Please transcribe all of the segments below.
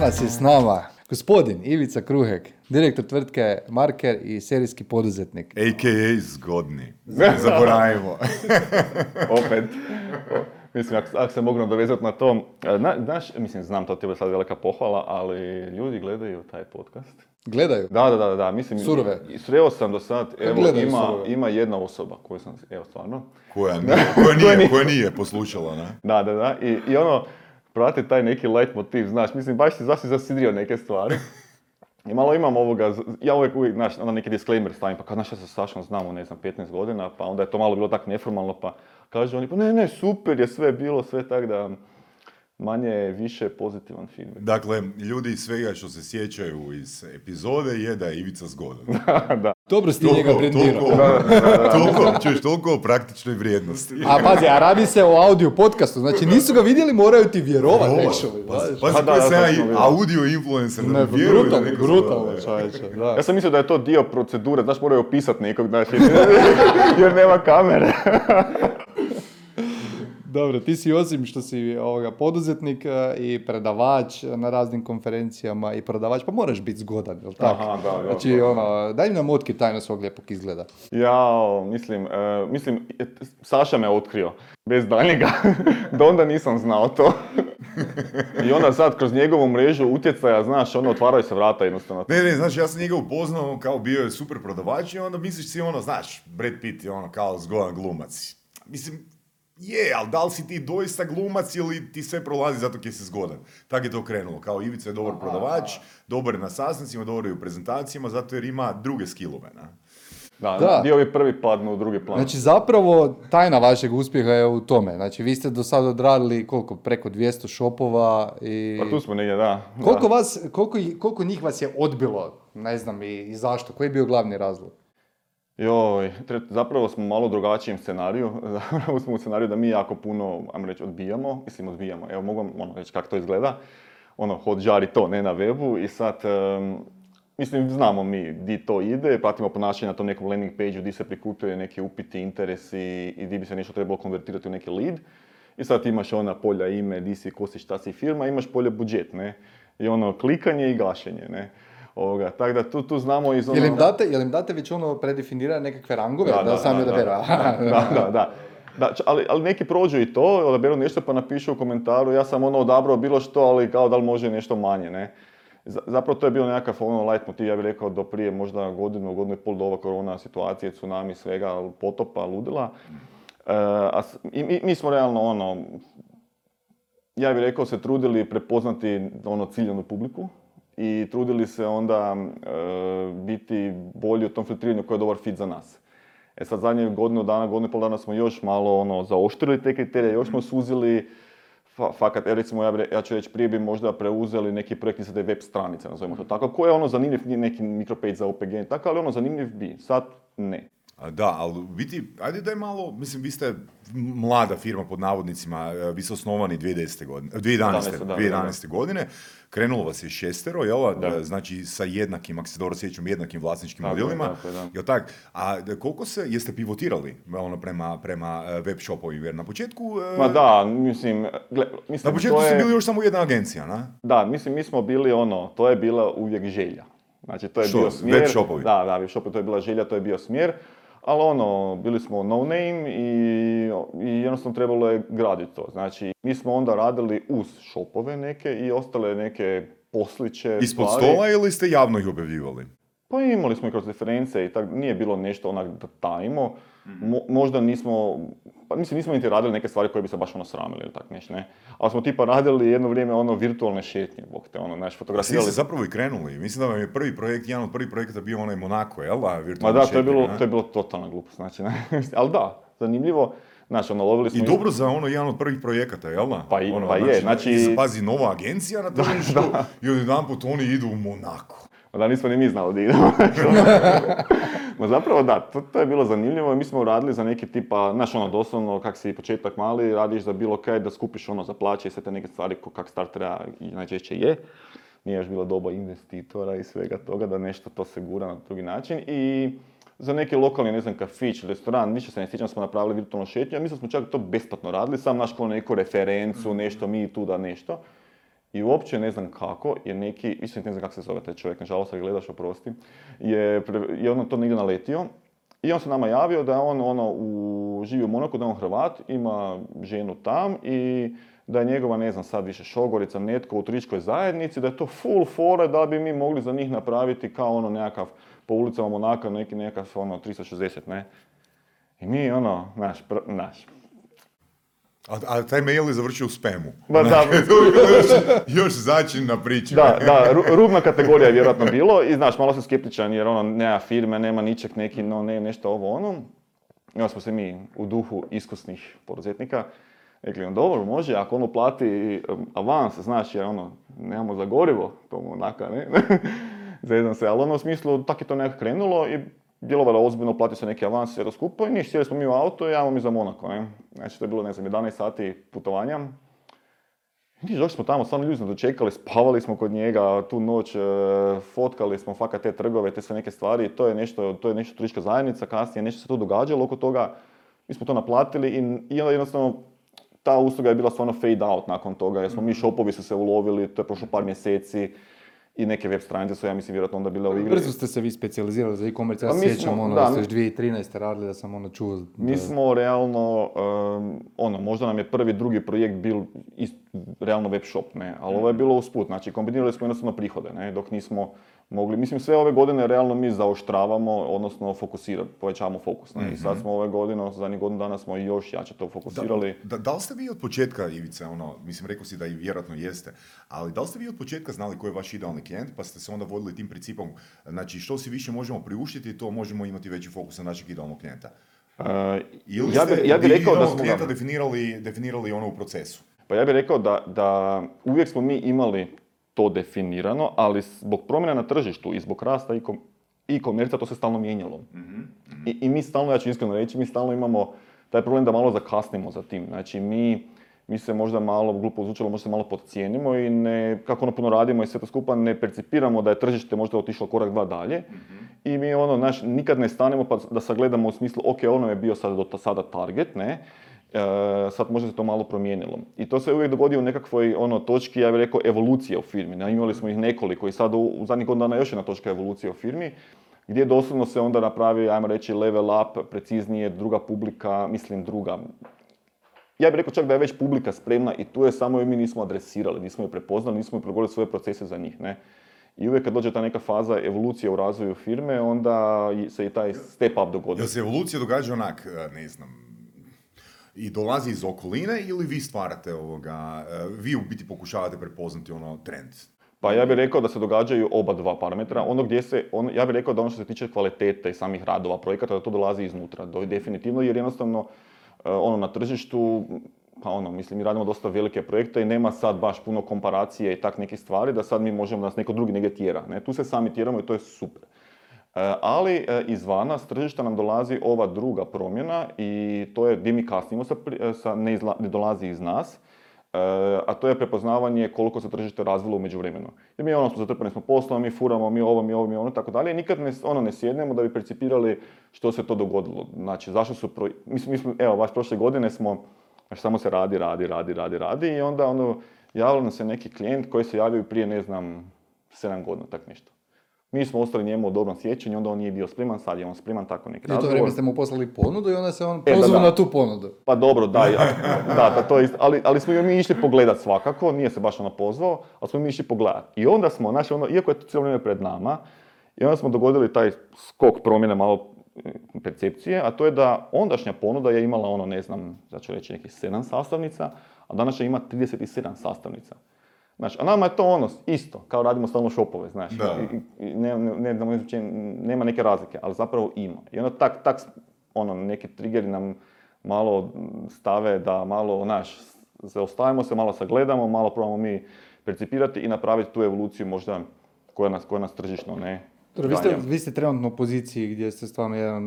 Danas je s nama gospodin Ivica Kruhek, direktor tvrtke Marker i serijski poduzetnik. A.k.a. zgodni. Zaboravimo. Opet. Mislim, ako se mogu nadovezati na to, znaš, mislim, znam, to ti je sad velika pohvala, ali ljudi gledaju taj podcast. Gledaju? Da, mislim, surove. Sreo sam do sad, evo, ima jedna osoba koju sam, evo, stvarno. Koja nije poslušala, ne? Da, i ono, prate taj neki light motiv, znaš, mislim, baš si zasidrio neke stvari. I malo imam ovoga, ja uvijek, znaš, onda neki disclaimer stavim, pa kao, znaš, ja sa Sašom znamo, ne znam, 15 godina, pa onda je to malo bilo tako neformalno, pa kaže oni, pa ne, super je sve bilo, sve tak da manje, više pozitivan feedback. Dakle, ljudi svega što se sjećaju iz epizode je da je Ivica zgodan. Da. Dobro si njega brendirao. Toliko o praktičnoj vrijednosti. A pazi, a radi se o audio podcastu, znači nisu ga vidjeli, moraju ti vjerovati. Pazi, koji sam ja audio influencer, da mi vjeruju da neko zgodan. Ja sam mislio da je to dio procedure, znaš, moraju opisati nekog, znaš, jer nema kamere. Dobro, ti si osim što si poduzetnik i predavač na raznim konferencijama i prodavač, pa moraš biti zgodan, jel' tako? Aha, da, jo, znači, ono, daj mi nam otkriti tajnu svog lijepog izgleda. Jao, mislim, Saša me otkrio, bez daljnjega, da onda nisam znao to. I onda sad, kroz njegovu mrežu utjecaja, znaš, ono, otvaraju se vrata jednostavno. Ne, znaš, ja sam njega upoznao, kao bio je super prodavač i onda misliš si, ono, znaš, Brad Pitt je ono, kao zgodan glumac. Mislim, je, ali da li si ti doista glumac ili ti sve prolazi zato kje si zgodan? Tako je to krenulo, kao Ivica je dobar prodavač, dobar je na sastancima, dobar je u prezentacijama, zato jer ima druge skillove. Da, dio je prvi padnu u drugi plan. Znači zapravo tajna vašeg uspjeha je u tome, znači vi ste do sada odradili koliko, preko 200 shopova i... Pa tu smo negdje, da. Koliko njih vas je odbilo, ne znam i zašto, koji je bio glavni razlog? Joj, zapravo smo u malo drugačijem scenariju, zapravo smo u scenariju da mi jako puno, ajmo reći, odbijamo, evo mogu vam ono, reći kako to izgleda, ono, hot žari to, ne na webu i sad, mislim, znamo mi di to ide, pratimo ponašanje na tom nekom landing page-u di se prikupljaju neki upiti, interesi i di bi se nešto trebalo konvertirati u neki lead i sad imaš ona polja ime, di si, ko si, šta si firma, imaš polje budžet, ne, i ono, klikanje i gašenje, ne. Tako da tu znamo iz onoga... Jel im date već ono predefinirane nekakve rangove? Da sami odaberu. Da, ali neki prođu i to, odaberu nešto pa napišu u komentaru, ja sam ono odabrao bilo što, ali kao da li može nešto manje, ne? Zapravo to je bio nekakav ono light motiv, ja bih rekao do prije možda godinu i pol do ova korona situacije, tsunami, svega, potopa, ludila. Mi smo realno ono, ja bih rekao se trudili prepoznati ono ciljanu publiku, i trudili se onda biti bolji u tom filtriranju koji je dobar fit za nas. E sad zadnje godinu i pol dana smo još malo ono, zaoštrili te kriterije, još smo suzili, fakat, recimo ja ću reći prije bi možda preuzeli neki projekt iz te web stranice, nazovimo to tako, koji je ono zanimljiv, nije neki micropage za OPG, tako, ali ono zanimljiv bi, sad ne. Da, ali biti, ajde da je malo, mislim, vi ste mlada firma pod navodnicima, vi ste osnovani 2011. godine, krenulo vas je 6, jel? Da. Znači sa jednakim, ako se dobro sjećam, jednakim vlasničkim modelima, jel tak? A koliko jeste pivotirali ono, prema web shopovima, jer na početku... Ma da, mislim, na početku ste bili još samo jedna agencija, ne? Da, mislim, mi smo bili ono, to je bila uvijek želja. Znači, to je bio smjer. Web shopovi? Da, web shopovi, to je bila želja, to je bio smjer. Ali ono, bili smo no name i jednostavno trebalo je graditi to. Znači, mi smo onda radili uz shopove neke i ostale neke posliće. Ispod stola ili ste javno ih objavljivali? Pa imali smo i kroz reference i tako, nije bilo nešto onak da tajimo. Možda nismo, pa mislim nismo niti radili neke stvari koje bi se baš ono sramili ili tako nešto, ne. Ali smo tipa radili jedno vrijeme ono virtualne šetnje, bok te ono, znaš, fotografirali. A svi ste zapravo i krenuli, mislim da vam je prvi projekt, jedan od prvih projekata bio onaj Monako, jel da, virtualne šetnje? Ma da, to je bilo totalna glupost, znači, ne, ali da, zanimljivo. Znači, ono, lovili smo... I dobro za ono jedan od prvih projekata, jel' da? Pa je, znači... I se pazi nova agencija na tržištu i odjedanput oni idu u Monako. Da, nismo ni mi znali da idemo. Ma zapravo da, to je bilo zanimljivo i mi smo radili za neki tipa, znaš ono doslovno kak si početak mali, radiš da bilo kaj, da skupiš ono za plaće i sve te neke stvari kak startera i najčešće je. Nije još bilo doba investitora i svega toga da nešto to se gura na drugi način i za neki lokalni, ne znam, kafić, restoran, više se ne sjećam, smo napravili virtualnu šetnju, a mi smo čak to besplatno radili, sam naš kao neku referencu, nešto mi tu da nešto. I uopće ne znam kako je neki, isto ne znam kako se zove taj čovjek, nažalost ga gledaš, oprosti, je ono to negdje naletio. I on se nama javio da je on živi u Monaku, da je on Hrvat, ima ženu tam i da je njegova, ne znam sad više, šogorica, netko u turističkoj zajednici, da je to full fore da bi mi mogli za njih napraviti kao ono nekakav, po ulicama Monaka, nekakav ono 360, ne? I mi ono, naš. A taj mail je završio u spamu. Ba, da. još začin na priči. Da, rubna kategorija je vjerojatno bilo i znaš, malo sam skeptičan jer ono, nema firme, nema ničeg, neki, no ne, nešto ovo ono. I onda smo se mi u duhu iskusnih poduzetnika rekli, on dobro, može, ako ono plati avans, znaš, jer ono, nemamo za gorivo, to mu onaka, ne, zezam se, ali ono u smislu, tako je to nekako krenulo i djelovalo ozbiljno, platio se neki avans, sve to skupo i ništa, sjeli smo mi u auto i ajmo mi za Monako, ne. Znači, to je bilo, ne znam, 11 sati putovanja. Niš, došli smo tamo, stvarno ljudi smo dočekali, spavali smo kod njega tu noć, fotkali smo fakat te trgove, te sve neke stvari, to je nešto turistička zajednica, kasnije nešto se tu događalo oko toga. Mi smo to naplatili i onda jednostavno ta usluga je bila stvarno fade out nakon toga, jer smo mi shopovi su se ulovili, to je prošlo par mjeseci. I neke web stranice su, ja mislim, vjerojatno onda bile u igri. Brzo ste se vi specijalizirali za e-commerce, ja sjećam ono da ste još 2013. radili, da sam ono čuo. Mi smo realno, možda nam je prvi, drugi projekt bil realno web shop, ne, ali ovo je bilo usput, znači kombinirali smo jednostavno prihode, ne, dok nismo mogli, mislim sve ove godine realno mi zaoštravamo, odnosno fokusiramo, povećavamo fokus, ne, i sad smo ove godine, zadnjih godinu dana smo još jače to fokusirali. Da li ste vi od početka, Ivica, ono, mislim, rekao si da i vjerojatno jeste, ali da li ste vi od početka znali koji je vaš idealni klijent, pa ste se onda vodili tim principom, znači što si više možemo priuštiti, to možemo imati veći fokus na našeg idealnog klijenta? Ili ste idealnog klijenta definirali ono u procesu? Pa ja bih rekao da uvijek smo mi imali to definirano, ali zbog promjena na tržištu i zbog rasta e-commerce to se stalno mijenjalo. I mi stalno, ja ću iskreno reći, mi stalno imamo taj problem da malo zakasnimo za tim. Znači mi se možda malo, glupo zvučalo, možda se malo podcijenimo i ne, kako ono puno radimo i sve to skupa, ne percipiramo da je tržište možda otišlo korak dva dalje. I mi ono, znaš, nikad ne stanemo pa da sagledamo u smislu, ok, ono je bio sad do sada target, ne? Sad možda se to malo promijenilo. I to se uvijek dogodi u nekakvoj točki, ja bih rekao, evolucije u firmi. Ne? Imali smo ih nekoliko i sad u zadnjih godina dana još jedna točka evolucije u firmi, gdje doslovno se onda napravi, ajmo reći, level up, preciznije, druga publika, mislim druga. Ja bih rekao čak da je već publika spremna i tu je, samo je mi nismo adresirali, nismo je prepoznali, nismo je progovorili svoje procese za njih. Ne? I uvijek kad dođe ta neka faza evolucije u razvoju firme, onda se i taj step up dogodi. Jel se evolucija događa onak, ne znam, i dolazi iz okoline ili vi stvarate vi u biti pokušavate prepoznati trend? Pa ja bih rekao da se događaju oba dva parametra. Ja bih rekao da ono što se tiče kvalitete i samih radova projekata, da to dolazi iznutra. Definitivno, jer jednostavno na tržištu, pa mislim, mi radimo dosta velike projekte i nema sad baš puno komparacije i tak nekih stvari, da sad mi možemo, da nas neko drugi negdje tjera. Ne? Tu se sami tjeramo i to je super. Ali izvana, s tržišta nam dolazi ova druga promjena i to je gdje mi kasnimo, ne dolazi iz nas, a to je prepoznavanje koliko se tržište razvilo u međuvremenu. Jer mi smo zatrpani smo poslom, mi furamo, mi ovo, tako dalje. Nikad ne sjednemo da bi percipirali što se to dogodilo. Znači, zašto su... Evo, baš prošle godine smo... Znači, samo se radi i onda javio nam se neki klijent koji se javio prije, ne znam, 7 godina, tak nešto. Mi smo ostali njemu u dobrom sjećanju, onda on nije bio spreman, sad je on spreman, tako neki razgovor. I to vrijeme ste mu poslali ponudu i onda se on pozvao na tu ponudu. Pa dobro, da, to je isto, ali smo joj mi išli pogledat svakako, nije se baš pozvao, ali smo mi išli pogledat. I onda smo, znači, iako je to cijelo vrijeme pred nama, i onda smo dogodili taj skok promjene malo percepcije, a to je da ondašnja ponuda je imala ne znam, ja ću reći nekih 7 sastavnica, a danas ima 37 sastavnica. Znaš, a nama je to isto, kao radimo stalno shopove, znaš, nema neke razlike, ali zapravo ima. I onda tak neki triggeri nam malo stave da malo, znaš, zaostavimo se, malo sagledamo, malo probamo mi percipirati i napraviti tu evoluciju možda koja nas tržišno ne... Vi ste trenutno u poziciji gdje ste stvarno jedan od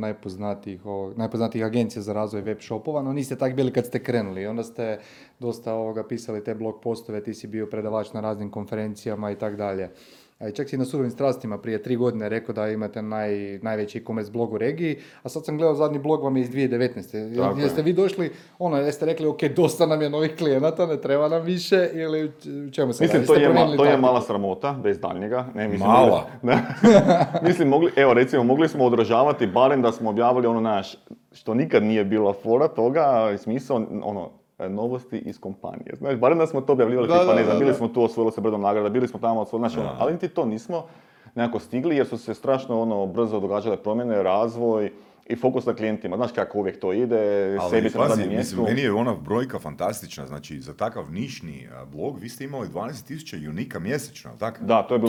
najpoznatijih agencija za razvoj web shopova, no niste tak bili kad ste krenuli. Onda ste dosta pisali te blog postove, ti si bio predavač na raznim konferencijama i tako dalje. Čak si na Surovim strastima prije 3 godine rekao da imate najveći e-commerce blog u regiji, a sad sam gledao zadnji blog vam je iz 2019. Tako je. Jeste vi došli, jeste rekli ok, dosta nam je novih klijenata, ne treba nam više, ili čemu se mislim, da? Mislim, to je mala sramota, bez daljnjega. Ne, mislim, mala? Ne, mislim, mogli smo odražavati, barem da smo objavili što nikad nije bila fora toga, smisao, novosti iz kompanije. Znaš, barem da smo to objavljivali, bili smo tu, osvojili se brdom nagrada, bili smo tamo, ali niti to nismo nekako stigli jer su se strašno brzo događale promjene, razvoj i fokus na klijentima. Znaš kako uvijek to ide, ali, sebi se na zadnjem mjestu. Ali, meni je ona brojka fantastična, znači za takav nišni blog vi ste imali 12.000 unika mjesečno, tako? Da, to je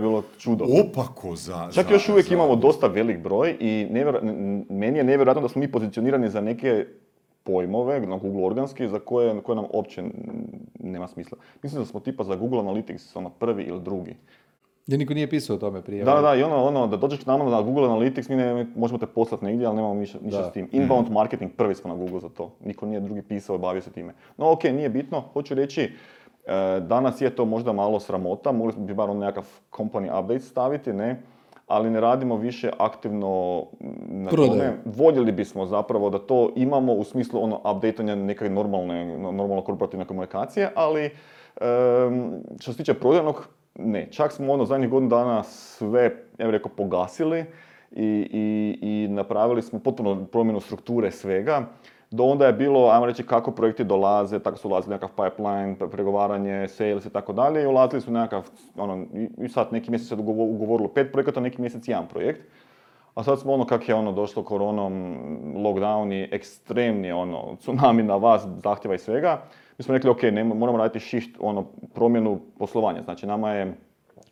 bilo čudo. Opako za... Čak još uvijek imamo dosta velik broj i meni je nevjerojatno da smo mi pozicionirani za neke pojmove na Google organski za koje nam uopće nema smisla. Mislim da smo tipa za Google Analytics prvi ili drugi. Da niko nije pisao o tome prije. Da, i da dođeš k nama na Google Analytics, mi možemo te poslati negdje, ali nemamo ništa s tim. Inbound marketing, prvi smo na Google za to. Niko nije drugi pisao i bavio se time. No okej, nije bitno, hoću reći, danas je to možda malo sramota, mogli bi bar nekakav company update staviti, ne? Ali ne radimo više aktivno na tome. Voljeli bismo zapravo da to imamo u smislu update-anja neke normalne korporativne komunikacije, ali što se tiče prodajnog, ne. Čak smo zadnjih godina dana sve, pogasili i napravili smo potpuno promjenu strukture svega. Do onda je bilo, kako projekti dolaze, tako su ulazili nekakav pipeline, pregovaranje, sales i tako dalje i ulazili su nekakav, i sad neki mjesec se ugovorilo 5 projekata, neki mjesec 1 projekt. A sad smo kak je došlo koronom, lockdown i ekstremni tsunami na vas, zahtjeva i svega. Mi smo rekli, okej, moramo raditi shift, promjenu poslovanja. Znači, nama je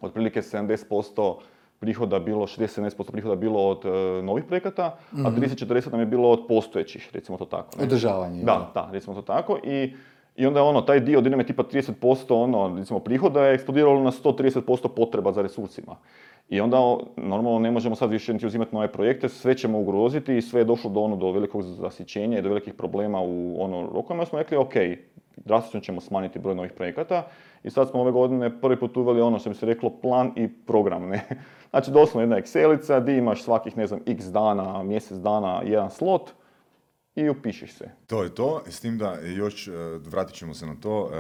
otprilike 70% prihoda bilo, 60-70% prihoda bilo od novih projekata, a 30-40% nam je bilo od postojećih, recimo to tako. Održavanje. Da, recimo to tako. I onda je taj dio, dinam je tipa 30% recimo prihoda je eksplodiralo na 130% potreba za resursima. I onda normalno ne možemo sad više niti uzimati nove projekte, sve ćemo ugroziti i sve je došlo do velikog zasićenja i do velikih problema u rokovima. Smo rekli, okej, drastično ćemo smanjiti broj novih projekata i sad smo ove godine prvi put uveli što mi se reklo plan i program, ne? Znači doslovno jedna Excelica gdje imaš svakih, x dana, mjesec dana, jedan slot i upišeš se. To je to, s tim da još vratit ćemo se na to,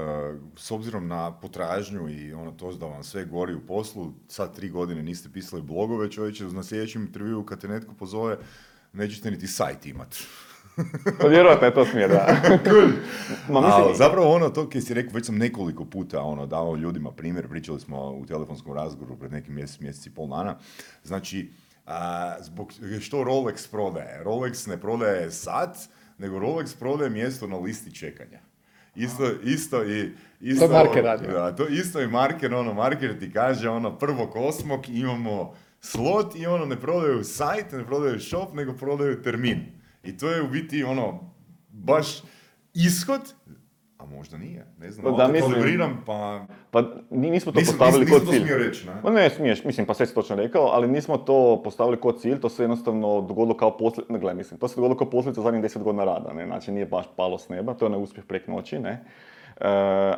s obzirom na potražnju i to da vam sve gori u poslu, sad 3 godine niste pisali blogove, čovječe, na sljedećem intervju kad te netko pozove, nećete niti sajt imati. To vjerojatno je to smjer, da. Cool. Zapravo to kje si rekao, već sam nekoliko puta dao ljudima primjer, pričali smo u telefonskom razgovoru pred nekim mjesec i pol dana. Znači, zbog što Rolex prodaje? Rolex ne prodaje sat, nego Rolex prodaje mjesto na listi čekanja. Isto Marker radi. Da, to isto i Marker, Marker ti kaže 1.8. imamo slot i ne prodaju sajt, ne prodaju shop, nego prodaju termin. I to je u biti baš ishod, a možda nije, ne znam, kalibriram pa nismo to postavili kod cilj. Nismo to smio reći, ne? Ne smiješ, mislim, sve si točno rekao, ali nismo to postavili kod cilj, to se jednostavno dogodilo kao posljedica, to se dogodilo kao posljedica zadnjih 10 godina rada, ne, znači nije baš palo s neba, to je neuspjeh prek noći, ne.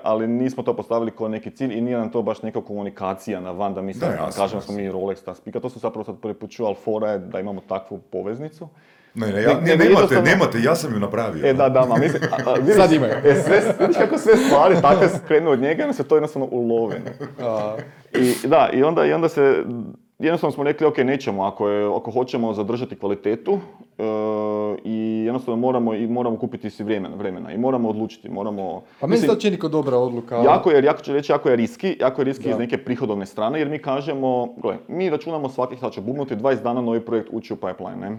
Ali nismo to postavili kao neki cilj i nije nam to baš neka komunikacija na van da mi sad kažemo smo mi Rolex, ta spika, to sam zapravo sad prvi put čuo, ali fora je da imamo takvu poveznicu. Nemate, ja sam ju napravio. Mislim... Sad imaju. Vidiš kako sve stvari takve krenu od njega, se to jednostavno ulove. I onda se... Jednostavno smo rekli, ok, nećemo, ako hoćemo zadržati kvalitetu i jednostavno moramo kupiti si vremena i moramo odlučiti, Pa meni se to čini kao dobra odluka. Jako je riski iz neke prihodovne strane, jer mi kažemo, mi računamo svakih, sad će bubnuti 20 dana novi projekt ući u pipeline, ne?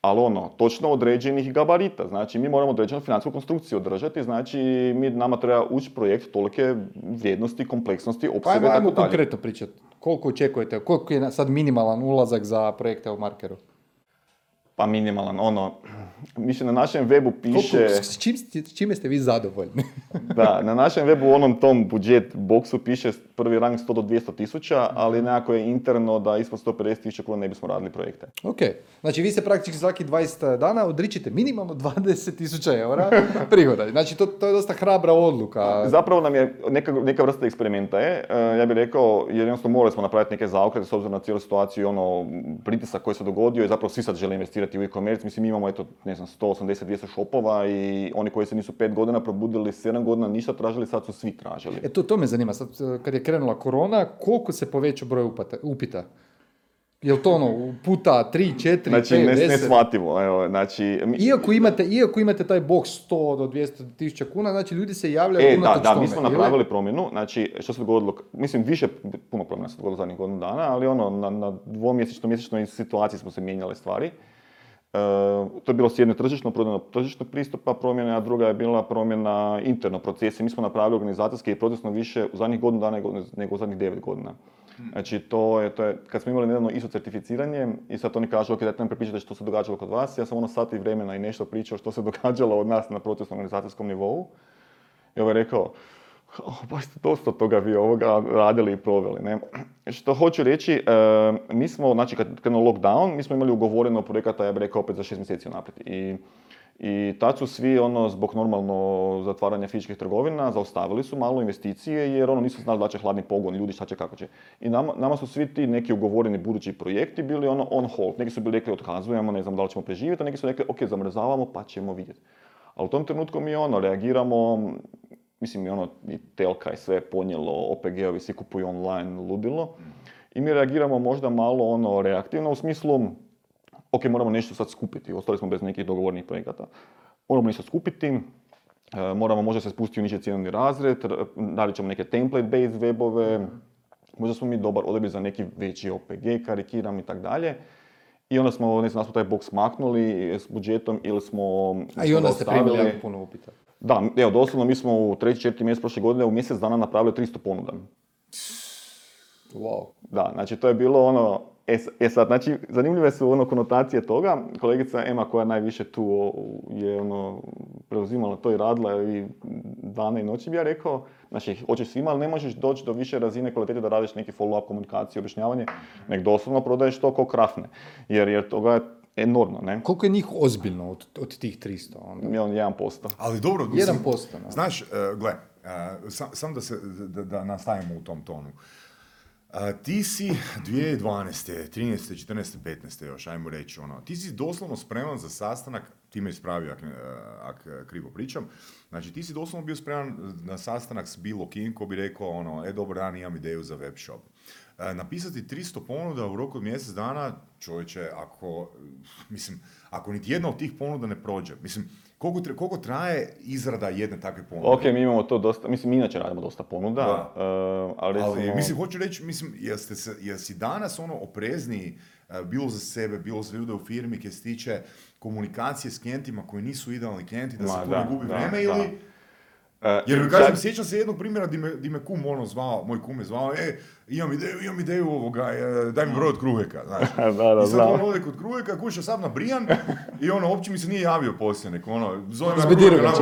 Ali točno određenih gabarita, znači mi moramo određenu financijsku konstrukciju održati, znači nama treba ući projekt tolike vrijednosti, kompleksnosti, opsega i tako dalje. Ajmo konkretno pričati, koliko očekujete, koliko je sad minimalan ulazak za projekte u Markeru? pa minimalan, ono, mislim, na našem webu piše... Čime ste vi zadovoljni? Da, na našem webu u onom tom budget boxu piše prvi rang 100 do 200 tisuća, ali nekako je interno da ispod 150 tisuća kuna ne bismo radili projekte. Ok, znači vi se praktički svaki 20 dana odričite minimalno 20 tisuća eura prihoda. Znači to je dosta hrabra odluka. Zapravo nam je neka vrsta eksperimenta je, ja bih rekao, jer jednostavno morali smo napraviti neke zaokrete s obzirom na cijelu situaciju i ono pritisak koji se dogodio i zapravo svi sad žele investirati u e-commerce. Mislim, mi imamo eto, ne znam, 180-200 šopova i oni koji se nisu 5 godina probudili, 7 godina ništa tražili, sad su svi tražili. E to me zanima, sad kad je krenula korona, koliko se povećao broj upita? Jel to ono, puta 3, 4, 5, 10? Znači, neshvatljivo. Znači, iako imate taj box 100 do 200 tisuća kuna, znači ljudi se javljaju unatoč tome. Da, mi smo napravili promjenu, znači što se dogodilo, mislim više, puno promjena se dogodilo zadnjih godinu dana, ali ono, na dvomjesečno-mjesečnoj situaciji smo se mijenjale stvari. To je bilo s jedne tržišnog pristupa promjena, a druga je bila promjena interno procesa. Mi smo napravili organizacijski i procesno više u zadnjih godinu dana nego u zadnjih 9 godina. Znači, to je kad smo imali nedavno ISO certificiranje i sad oni kažu, ok, dajte nam prepričate što se događalo kod vas, ja sam ono sat i vremena i nešto pričao što se događalo od nas na procesnom organizacijskom nivou. I ovaj rekao, baš ste dosta toga vi ovoga radili i proveli, ne? Što hoću reći, mi smo, znači kad krenuo lockdown, mi smo imali ugovoreno projekata, ja bih rekao, opet za 6 mjeseci unaprijed. I tad su svi, ono, zbog normalno zatvaranja fizičkih trgovina, zaustavili su malo investicije jer ono nisu znali da će hladni pogon, ljudi šta će, kako će. I nama su svi ti neki ugovoreni budući projekti bili ono on hold. Neki su bili rekli otkazujemo, ne znam da li ćemo preživjeti, a neki su rekli ok, zamrzavamo pa ćemo vidjeti. A u tom trenutku mi ono, reagiramo, mislim i ono, i telka je sve ponijelo, OPG-ovi svi kupuju online, ludilo. I mi reagiramo možda malo ono reaktivno u smislu ok, moramo nešto sad skupiti, ostali smo bez nekih dogovornih projekata. Moramo nešto skupiti, moramo možda se spustiti u niži cijenovni razred, radit ćemo neke template-based webove, možda smo mi dobar odabir za neki veći OPG, karikiram i tako dalje. I onda smo, ne znam, taj box maknuli s budžetom ili smo... A i onda ste primili puno upita. Da, evo, doslovno mi smo u 3-4 mjesec prošle godine u mjesec dana napravili 300 ponuda. Wow. Da, znači to je bilo ono... E sad, znači, zanimljive su ono konotacije toga. Kolegica Ema koja najviše tu je ono preuzimala to i radila i dana i noći bi ja rekao, znači, hoćeš svima, ali ne možeš doći do više razine kvalitete da radiš neki follow-up komunikaciju, objašnjavanje, nek doslovno prodaješ to kao krafne, jer toga je enormno, ne? Koliko je njih ozbiljno od tih 300? Onda? On 1%. Ali dobro, mislim, 1%, no. Znaš, gle, sam da nastavimo u tom tonu. Ti si 2012. 13. 14. 15. još, ajmo reći ono, ti si doslovno spreman za sastanak, ti me ispravi ako krivo pričam, znači ti si doslovno bio spreman na sastanak s bilo kim ko bi rekao ono, dobar dan, imam ideju za web shop. Napisati 300 ponuda u roku od mjesec dana, čovječe, ako niti jedna od tih ponuda ne prođe, mislim, koliko traje izrada jedne takve ponude? Ok, mi imamo to dosta, mislim, mi inače radimo dosta ponuda. Ali mislim, hoću reći, mislim, jesi danas ono oprezniji, bilo za sebe, bilo za ljude u firmi, kje se tiče komunikacije s klijentima koji nisu idealni klijenti, da se tu ne gubi vreme ili... Jer mi kažem, sjećam se jednog primjera di me kum ono zvao, moj kum je zvao, imam ideju ovoga, daj mi broj od Kruheka, znaš. I sad on ovdje kod Kruheka, kuša sam na Brijan i ono, uopće mi se nije javio poslije neko, ono, zove me Kruheka,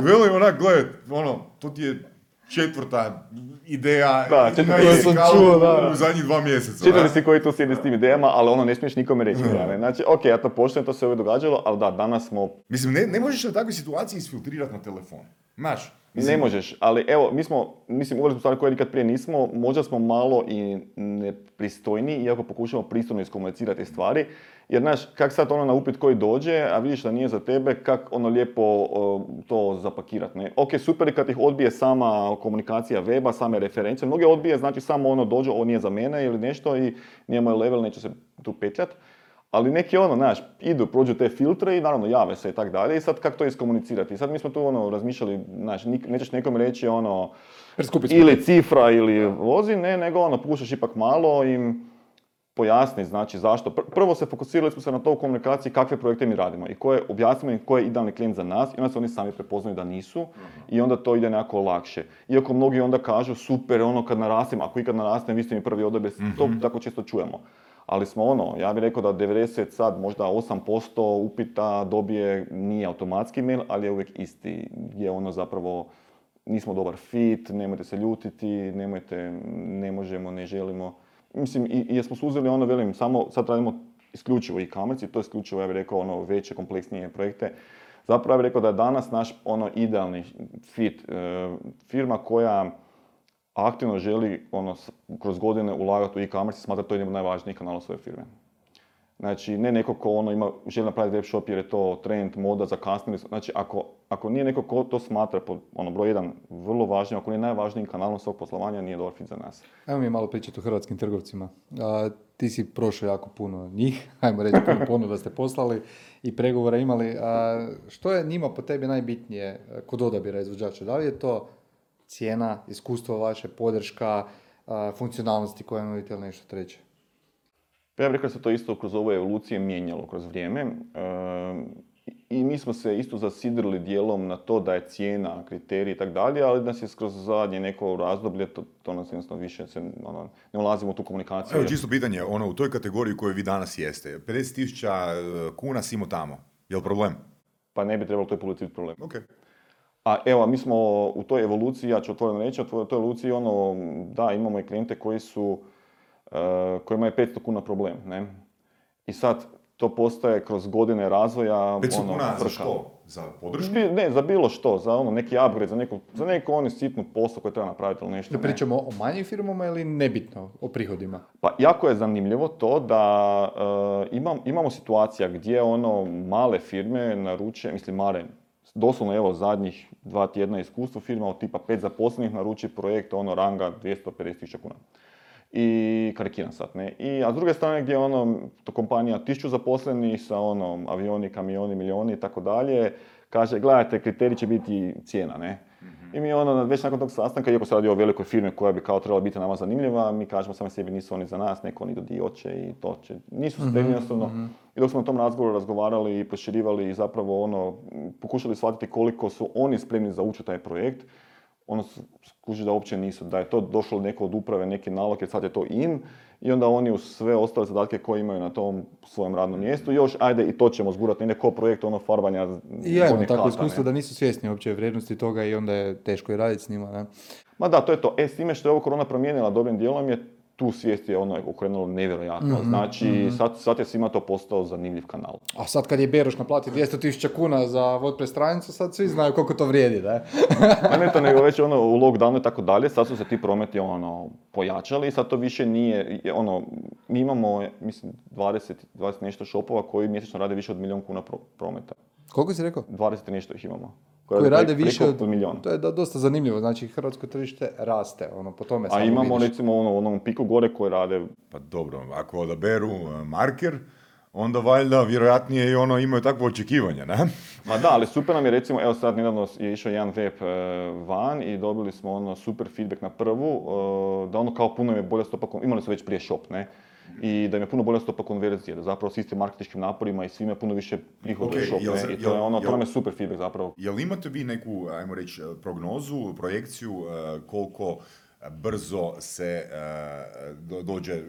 velim onak, gled, ono, to ti je četvrta ideja u zadnjih 2 mjeseca. Čitali si koji to sjedi s tim idejama, ali ono ne smiješ nikome reći. Ne? Znači, ok, ja to počnem, to se uvijek događalo, ali da, danas smo... Mislim, ne možeš na takvoj situaciji isfiltrirati na telefon. Znaš? Ne možeš, ali evo, mi smo, mislim, uveli smo stvari koje nikad prije nismo, možda smo malo i nepristojni, iako pokušamo pristojno iskomunicirati stvari, jer znaš, kak sad ono na upit koji dođe, a vidiš da nije za tebe, kak ono lijepo to zapakirat, ne? Ok, super je kad ih odbije sama komunikacija weba, same reference, mnoge odbije, znači samo ono dođe, ovo nije za mene ili nešto i nije moj level, neću se tu petljat. Ali neki ono, znaš, idu, prođu te filtre i naravno jave se i tak dalje i sad kako to iskomunicirati. I sad mi smo tu ono razmišljali, znaš, nećeš nekom reći ono ili cifra ili vozi, ne, nego ono pušaš ipak malo i pojasni, znači zašto. Prvo se fokusirali smo se na to u komunikaciji kakve projekte mi radimo i koje objasnimo i koji je idealni klijent za nas i onda se oni sami prepoznaju da nisu i onda to ide nekako lakše. Iako mnogi onda kažu super, ono kad narastim, ako ikad narastim, vi ste mi prvi odabir, to tako često čujemo. ali smo ono, ja bih rekao da 90 sad, možda 8% upita dobije, nije automatski mail, ali je uvijek isti, gdje ono zapravo nismo dobar fit, nemojte se ljutiti, ne želimo. Mislim, jer smo suzili ono, velim, samo sad radimo isključivo e-commerce i to je isključivo, ja bih rekao, ono, veće, kompleksnije projekte. Zapravo ja bih rekao da je danas naš ono idealni fit, firma koja aktivno želi ono, kroz godine ulagati u e-commerce i smatra to jednim od najvažnijih kanala svoje firme. Znači, ne neko ko ono, želi napraviti web shop jer je to trend, moda, zakasnili. Znači, ako nije neko ko to smatra pod ono, broj jedan vrlo važnim, ako nije najvažnijim kanalom svog poslovanja, nije dobar fit za nas. Ajmo mi malo pričati o hrvatskim trgovcima. Ti si prošao jako puno njih, ajmo reći puno ponuda ste poslali i pregovora imali. Što je njima po tebi najbitnije kod odabira izvođača? Da li je to cijena, iskustvo vaše, podrška, funkcionalnosti koje nudite ili nešto treće? Ja bih rekao da se to isto kroz ove evolucije mijenjalo kroz vrijeme i mi smo se isto zasidrili dijelom na to da je cijena, kriterij i tako dalje, ali nas je kroz zadnje neko razdoblje, to nas jednostavno više se, ono, ne ulazimo u tu komunikaciju. Evo čisto pitanje, ono, u toj kategoriji u kojoj vi danas jeste, 50.000 kuna simo tamo, je li problem? Pa ne bi trebalo to politički problem. Okay. A evo, mi smo u toj evoluciji, ja ću otvoreno reći, u toj evoluciji, ono, da, imamo i klijente koji su kojima je 500 kuna problem, ne? I sad to postaje kroz godine razvoja. 500 ono, kuna za što? Za podršku? Ne, za bilo što, za ono, neki upgrade, za neko ono sitnu posao koje treba napraviti ili nešto. Da pričamo o manjim firmama ili nebitno o prihodima? Pa jako je zanimljivo to da imamo situacija gdje ono male firme naruče, mislim mare, doslovno evo zadnjih 2 tjedna iskustvo firma od tipa 5 zaposlenih naruči projekt ono ranga 250.000 kuna. I karikiram sad, ne. A s druge strane gdje ono, to kompanija 1000 zaposlenih sa ono, avioni, kamioni, milioni i tako dalje, kaže, gledajte, kriterij će biti cijena, ne. I mi ono, već nakon tog sastanka, iako se radi o velikoj firmi koja bi kao trebala biti nama zanimljiva, mi kažemo sami sebi, nisu oni za nas, neko oni dodioće i to će, nisu stegni osobno. I dok smo na tom razgovoru razgovarali i proširivali i zapravo ono, pokušali shvatiti koliko su oni spremni za ući u taj projekt, ono skuži da uopće nisu, da je to došlo neko od uprave, neki nalog, jer sad je to in i onda oni uz sve ostale zadatke koje imaju na tom svojem radnom mjestu još, ajde i to ćemo zgurati, neko projekt, ono farbanja. I ja imam tako iskustvo da nisu svjesni uopće vrijednosti toga i onda je teško i raditi s njima, ne? Ma da, to je to. S time što je ovo korona promijenila dobrim dijelom je tu svijest je ono okrenulo nevjerojatno. Znači, sad je svima to postao zanimljiv kanal. A sad kad je Beroš naplati 200.000 kuna za WordPress stranicu, sad svi znaju koliko to vrijedi, da? Pa ne to, nego već ono u lockdownu i tako dalje, sad su se ti prometi ono pojačali i sad to više nije, ono, mi imamo, mislim, 20 nešto shopova koji mjesečno rade više od 1 milijun kuna prometa. Koliko si rekao? 20 nešto ih imamo. Koji rade više od milijuna. To je dosta zanimljivo, znači hrvatsko tržište raste, ono, po tome samo vidiš. A imamo recimo ono, onom piku gore koji rade. Pa dobro, ako odaberu Marker, onda valjda vjerojatnije i ono imaju takvo očekivanje, ne? Ma da, ali super nam je recimo, evo sad nedavno je išao jedan web van i dobili smo ono super feedback na prvu, da ono kao puno je bolja stopa, imali su već prije shop, ne? I da im je puno bolja stopa konverzije, da zapravo s istim marketinškim naporima i svim je puno više prihoda u shopu, i to je ono, to nam je super feedback zapravo. Jel imate vi neku, ajmo reći, prognozu, projekciju, koliko brzo se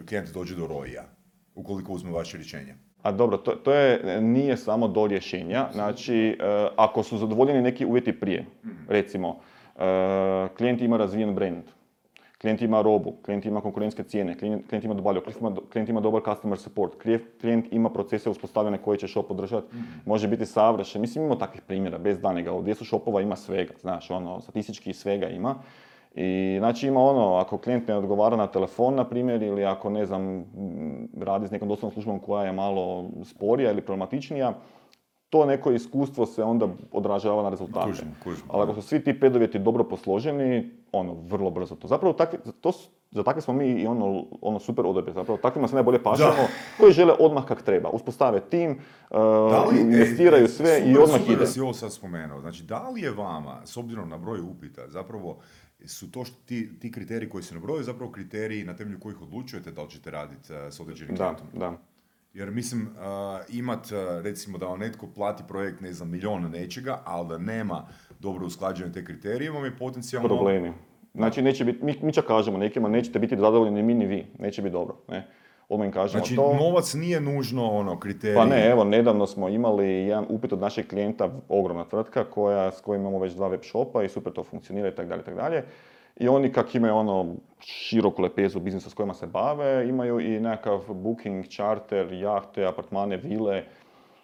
klijent dođe do ROI-a, ukoliko uzme vaše rješenje? A dobro, to je, nije samo do rješenja, znači, ako su zadovoljeni neki uvjeti prije, recimo, klijent ima razvijen brand, klijent ima robu, klijent ima konkurentske cijene, klijent ima dobavljač, klijent ima dobar customer support, klijent ima procese uspostavljene koje će shop podržati, može biti savršen. Mislim, imamo takvih primjera, bez danega, od 200 shopova ima svega, znaš, ono, statistički svega ima. I znači ima ono, ako klijent ne odgovara na telefon, na primjer, ili ako, ne znam, radi s nekom dostavnom službom koja je malo sporija ili problematičnija, to neko iskustvo se onda odražava na rezultate. Kužim. Ali ako su svi ti preduvjeti dobro posloženi, ono, vrlo brzo to. Zapravo, za takve smo mi i ono super odabir. Zapravo, takvima se najbolje pašamo, koji žele odmah kak treba. Uspostave tim, investiraju sve i odmah ide. Super da si ovo sad spomenuo. Znači, da li je vama, s obzirom na broj upita, zapravo su to što ti kriteriji koji se nabrojaju, zapravo kriteriji na temelju kojih odlučujete da li ćete raditi s određenim klijentom? Da. Jer mislim, imat recimo da vam netko plati projekt, ne znam, 1 milijun nečega, ali da nema dobro usklađene te kriterije, vam je potencijalno problemi. Znači, neće biti, mi čak kažemo nekima, nećete biti zadovoljni ni mi ni vi, neće biti dobro. Ne? odmah im kažemo znači, to. Znači, novac nije nužno ono kriterij. Pa ne, evo, nedavno smo imali jedan upit od našeg klijenta, ogromna tvrtka, koja, s kojim imamo već 2 web shopa i super to funkcionira i tako dalje. I oni kak imaju ono široku lepezu biznisa s kojima se bave, imaju i nekakav booking, charter, jahte, apartmane, vile.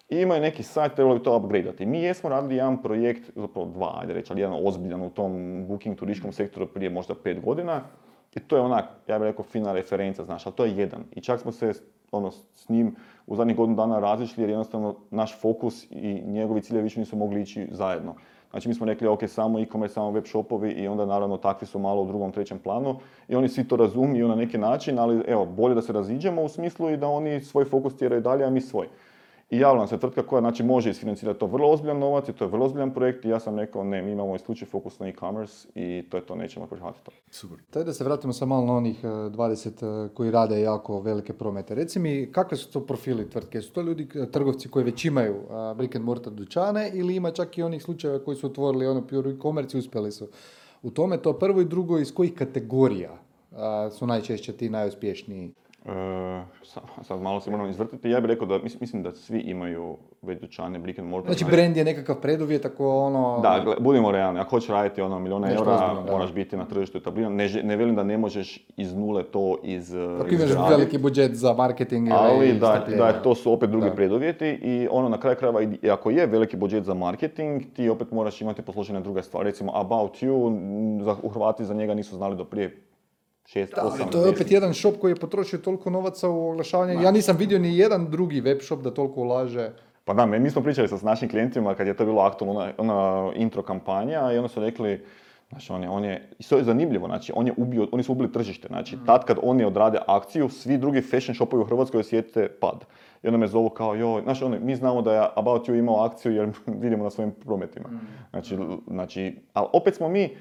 I imaju neki sajt, trebalo bi to upgradeati. Mi jesmo radili jedan projekt, zapravo 2, ajde reći, ali jedan ozbiljan u tom booking turističkom sektoru prije možda 5 godina. I to je onak, ja bih rekao, fina referenca, znaš, ali to je jedan. I čak smo se ono, s njim u zadnjih godinu dana razišli jer jednostavno naš fokus i njegovi ciljevi više nisu mogli ići zajedno. Znači mi smo rekli, ok, samo e-commerce, samo web shopovi i onda naravno takvi su malo u drugom, trećem planu i oni svi to razumiju na neki način, ali evo, bolje da se raziđemo u smislu i da oni svoj fokus tjeraju dalje, a mi svoj. I javila se tvrtka koja znači, može isfinancirati to vrlo ozbiljan novac i to je vrlo ozbiljan projekt i ja sam rekao ne, mi imamo isključiv fokus na e-commerce i to je to, nećemo prihvatiti. Super. Taj da se vratimo samo malo na onih 20 koji rade jako velike promete. Reci mi, kakve su to profili tvrtke? Su to ljudi, trgovci koji već imaju brick and mortar dućane ili ima čak i onih slučajeva koji su otvorili ono pure e-commerce i uspjeli su u tome? To prvo i drugo, iz kojih kategorija su najčešće ti najuspješniji? Sad malo se moram izvrtiti, ja bih rekao da mislim da svi imaju već dućane, brick and mortar. Znači brand je nekakav preduvjet ako ono... Da, budimo realni, ako hoćeš raditi ono milijuna eura, moraš biti na tržištu etabliran, ne velim da ne možeš iz nule to izgraditi. Ako imaš veliki budžet za marketing ili strategiju. Ali da, to su opet drugi preduvjeti i ono na kraju krajeva, ako je veliki budžet za marketing, ti opet moraš imati posložene druge stvari. Recimo About You, u Hrvati za njega nisu znali do prije 6, da, 8, to je opet 10. Jedan shop koji je potrošio toliko novaca u oglašavanje. Ja nisam vidio ni jedan drugi web shop da toliko ulaže. Pa da, mi smo pričali s našim klijentima kad je to bilo aktualno ona intro kampanja i onda su rekli, znači on je, i to je zanimljivo, znači oni su ubili tržište, znači tad kad oni odrade akciju, svi drugi fashion shopovi u Hrvatskoj osjete pad. I onda me zovu kao, joj, znači mi znamo da je About You imao akciju jer vidimo na svojim prometima. Znači, ali opet smo mi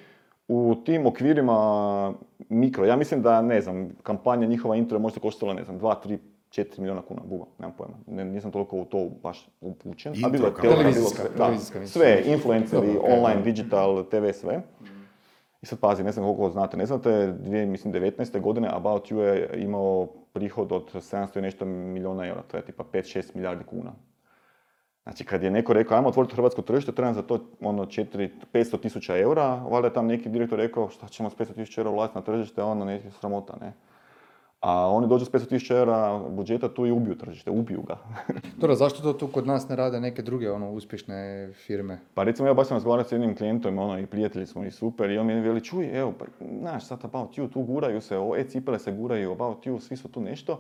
u tim okvirima mikro, ja mislim da, ne znam, kampanja njihova intro je možda koštala, ne znam, 2, 3, 4 milijuna kuna, buba, nemam pojma. Nisam toliko u to baš upućen. Intro, televizijska. Sve, influenceri, online, digital, TV, sve. I sad pazi, ne znam koliko znate, ne znate, 2019. godine About You je imao prihod od 700 i nešto milijuna eura, to je tipa 5-6 milijardi kuna. Znači, kad je neko rekao, ajmo otvoriti hrvatsko tržište, trebam za to ono, 500 tisuća eura, valjda je tam neki direktor rekao, šta ćemo s 500 tisuća eura ulaziti na tržište, ono neki sramota, ne? A oni dođu s 500 tisuća eura budžeta tu i ubiju tržište, ubiju ga. Dobro, zašto to tu kod nas ne rade neke druge ono, uspješne firme? Pa recimo, ja baš sam razgovarao s jednim klijentom, ono, i prijatelji smo i super, i on mi veli, čuj, evo, pa, znaš, sad About You, tu guraju se, e-cipele se guraju, About You, svi su tu nešto.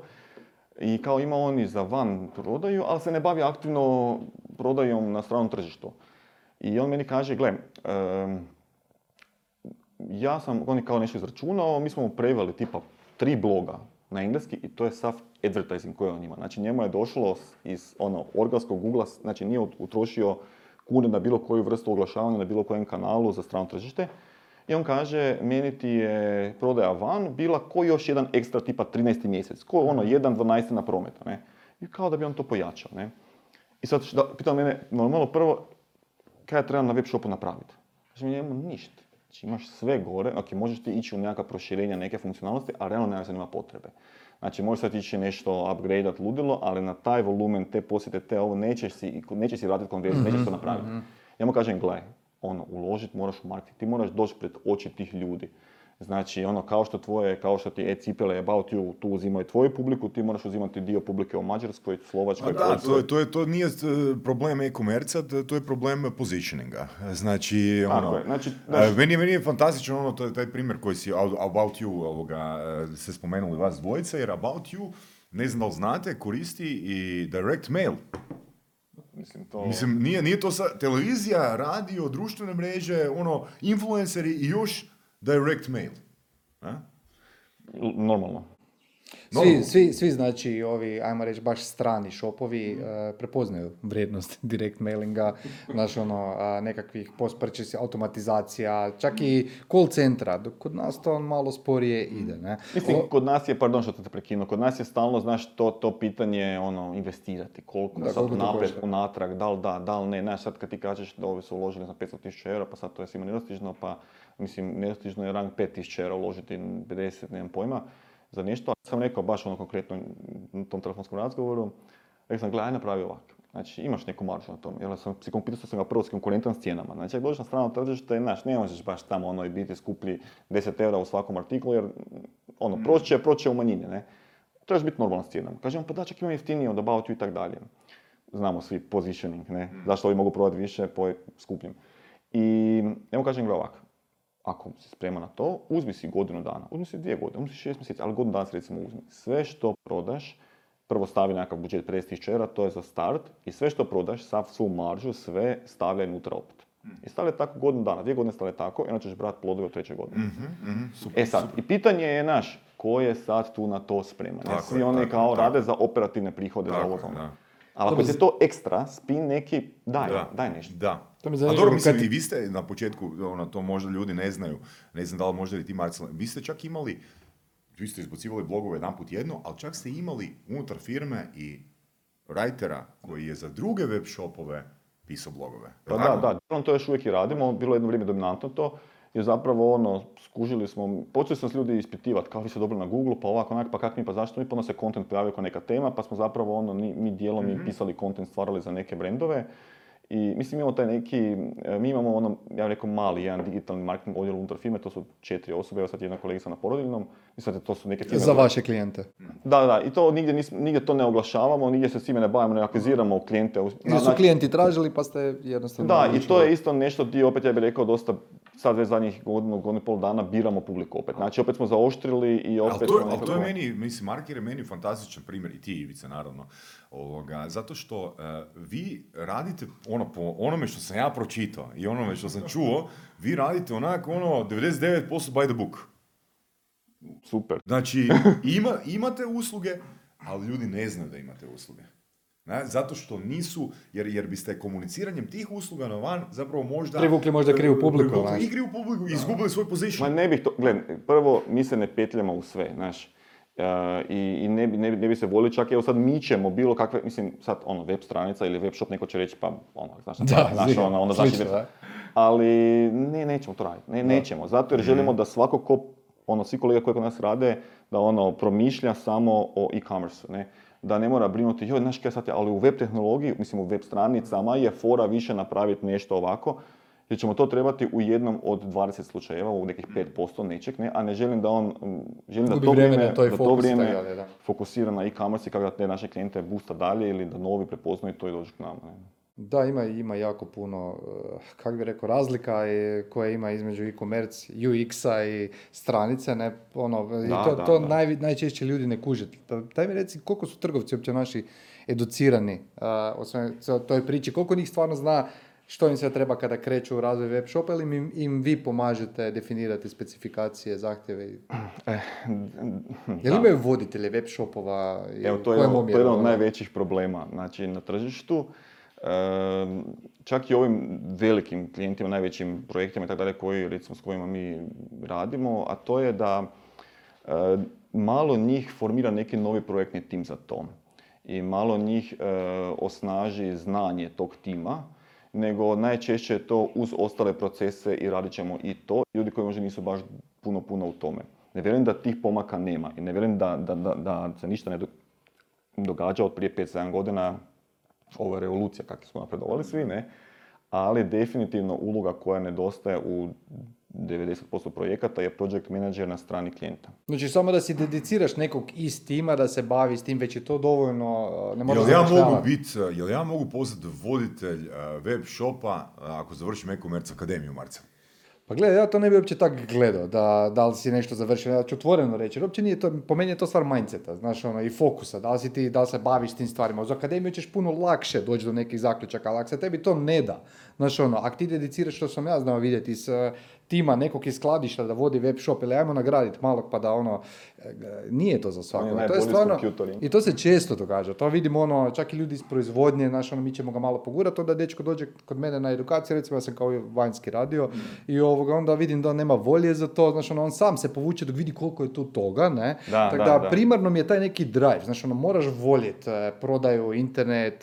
I kao ima oni za van prodaju, ali se ne bavi aktivno prodajom na stranom tržištu. I on meni kaže, gle, ja sam, on je kao nešto izračunao, mi smo mu preveli tipa 3 bloga na engleski i to je sav advertising koji on ima. Znači njemu je došlo iz ono, organskog Google, znači nije utrošio kune na bilo koju vrstu oglašavanja, na bilo kojem kanalu za strano tržište. I on kaže, meni ti je prodaja van bila ko još jedan ekstra tipa 13. mjesec, ko ono 1-12 na prometa, ne? I kao da bi on to pojačao, ne? I sad pitao mene, normalno prvo, kaj ja trebam na web shopu napraviti? Znači mi nemamo ništa, znači imaš sve gore, ok, možeš ti ići u nekakva proširenja, neke funkcionalnosti, a realno nema se nima potrebe. Znači možeš sad ići nešto upgradeat ludilo, ali na taj volumen, te posjete, te ovo, nećeš si vratiti konverziju, nećeš to napraviti. Ja mu kažem, gledaj. Ono, uložiti moraš u marketing, ti moraš doći pred oči tih ljudi. Znači, ono, kao što ti e-cipele About You tu uzimaju tvoju publiku, ti moraš uzimati dio publike u Mađarskoj, Slovačkoj. Da, to nije problem e-komerca, to je problem positioninga. Znači, ono, meni je fantastično ono, to je taj primjer koji si About You, se spomenuli vas dvojica, jer About You, ne znam da li znate, koristi i direct mail. Mislim, nije to sad, televizija, radio, društvene mreže, ono, influenceri i još direct mail. Normalno. Svi znači ovi, ajmo reći, baš strani šopovi prepoznaju vrijednost direct mailinga, znaš ono, nekakvih post-purchase, automatizacija, čak i call centra, dok kod nas to malo sporije ide, ne? Mislim, kod nas je, pardon što te prekinuo, kod nas je stalno, znaš, to pitanje, ono, investirati, koliko naprijed, unatrag, da li ne, znaš, sad kad ti kažeš da ovi su uložili za 500.000 eura, pa sad to je svima nedostižno, pa, mislim, nedostižno je rang 5.000 eura uložiti 50, nemam pojma. za ništa. Sam rekao baš ono konkretno na tom telefonskom razgovoru, rekao sam, gledaj, napravi ovako. Znači, imaš neku maržu na tom, jer sam se pitao sam ga prvo s konkurentom s cijenama. Znači, ako dođeš na strano tržište, znaš, ne možeš baš tamo ono i biti skuplji 10 eura u svakom artiklu, jer ono, proće umanjenje, ne? Trebaš biti normalan s cijenama. Kažemo, pa da, čak imam jeftinije od About You i tak dalje. Znamo svi positioning, ne? Zašto ovi mogu prodati više po skupljim. I evo kažem ga ovako, ako si spreman na to, uzmi si godinu dana, uzmi si 2 godine, uzmi si 6 mjeseci, ali godinu dana si recimo uzmi. Sve što prodaš, prvo stavi nekakav budžet 50.000 €, to je za start, i sve što prodaš, sav svu maržu, sve stavljaj unutra opet. I stavljaj tako godinu dana, 2 godine stavljaj tako, i onda ćeš brati plodove u 3. godini. Super, sad, super. I pitanje je naš, ko je sad tu na to spreman? Tako, svi oni kao tako rade za operativne prihode, tako, za ovo zonu. Ali ako ti je to ekstra, spin neki, daj nešto. Da. To mi zanima, a dobro, mislim, i vi ste na početku, ono, to možda ljudi ne znaju, ne znam da li možda li ti, Marcel, vi ste čak imali, vi ste izbacivali blogove jedanput tjedno, ali čak ste imali unutar firme i writera koji je za druge web shopove pisao blogove. Pa da, to još uvijek i radimo, bilo je jedno vrijeme dominantno to. Jer zapravo ono, skužili smo, počeli smo s ljudi ispitivati kao vi se dobro na Google, pa ovako onak, pa kak mi, pa zašto mi, pa onda se content pojavio kao neka tema, pa smo zapravo ono, mi dijelom mi pisali content, stvarali za neke brendove. I mislim imamo taj neki, mi imamo ono, ja bih rekao mali jedan digitalni marketing odjel unutar firme, to su 4 osobe, evo sad jedna kolegica na porodiljnom, mislim to su neke firme. Za vaše klijente. Da, i to nigdje to ne oglašavamo, nigdje se s time ne bavimo, ne akviziramo klijente. Ili su klijenti tražili pa ste jednostavno... Da, i to je isto nešto gdje opet ja bih rekao dosta, sad već zadnjih godinu i pol dana biramo publiku opet. Znači opet smo zaoštrili i opet... Ali to je meni, mislim, Marker je meni fantastičan primjer, i ti Ivica naravno, zato što vi radite ono po onome što sam ja pročitao i onome što sam čuo, vi radite onako ono 99% by the book. Super. Znači imate usluge, ali ljudi ne znaju da imate usluge. Ne, zato što nisu, jer biste komuniciranjem tih usluga na van zapravo možda... Privukli možda krivu publiku. I krivu publiku, izgubili svoj poziciju. Ma ne bih to... Gledaj, prvo, mi se ne petljamo u sve, znaš. I ne bi se volio čak, evo sad mi ćemo bilo kakve, mislim sad ono web stranica ili web shop, neko će reći pa ono, znaš naša onda slično, znaš, ali nećemo to raditi, nećemo, zato jer želimo da svako ko, ono svi kolega koji kod nas rade, da ono promišlja samo o e-commerce, ne? Da ne mora brinuti, joj, znaš kaj sad, ali u web tehnologiji, mislim u web stranicama je fora više napraviti nešto ovako, jer ćemo to trebati u jednom od 20 slučajeva, u nekih 5% nečeg, ne? A ne želim da on, želim da to vrijeme, da fokusira na e-commerce i kako da te naše klijente boosta dalje ili da novi prepoznaju to i dođu k nama. Ne? Da, ima jako puno, kako bih rekao, razlika koja ima između e-commerce, UX-a i stranice, ne, ono, to najčešće ljudi ne kuže. Daj mi reci, koliko su trgovci uopće naši educirani o toj priči, koliko njih stvarno zna što im sve treba kada kreću u razvoj web shopa, ili im vi pomažete definirati specifikacije, zahtjeve? Jel imaju voditelje web shopova? Evo, to je jedan od najvećih problema, znači, na tržištu. Čak i ovim velikim klijentima, najvećim projektima itd. koji, recimo, s kojima mi radimo, a to je da malo njih formira neki novi projektni tim za to. I malo njih osnaži znanje tog tima, nego najčešće je to uz ostale procese i radit ćemo i to. Ljudi koji možda nisu baš puno u tome. Ne vjerujem da tih pomaka nema i ne vjerujem da se ništa ne događa od prije 5-7 godina. Ovo je revolucija kako smo napredovali svi, ne? Ali definitivno uloga koja nedostaje u 90% projekata je project manager na strani klijenta. Znači samo da si dediciraš nekog iz tima da se bavi s tim, već je to dovoljno, ne moraš Jel ja mogu postati voditelj web shopa ako završim e-commerce akademiju, Marcel? Pa gledaj, ja to ne bi uopće tako gledao, da li si nešto završio, ja ću otvoreno reći, uopće nije to, po meni je to stvar mindseta, znaš, ono, i fokusa, da li si ti, da li se baviš tim stvarima. Uz akademiju ćeš puno lakše doći do nekih zaključaka, ali ako se tebi to ne da, znaš, ono, ako ti dediciraš, što sam ja znao vidjeti iz tima nekog iz skladišta da vodi web shop, ili ajmo nagraditi malog pa da ono, nije to za svakoga. To je stvarno, i to se često događa, to vidimo ono, čak i ljudi iz proizvodnje, znaš, ono, mi ćemo ga malo pogurati, onda dečko dođe kod mene na edukaciju, recimo ja sam kao vanjski radio i onda vidim da nema volje za to, znaš, on sam se povuče dok vidi koliko je tu toga, ne? Da, tako da primarno mi je taj neki drive, znaš, moraš voljeti prodaju, internet,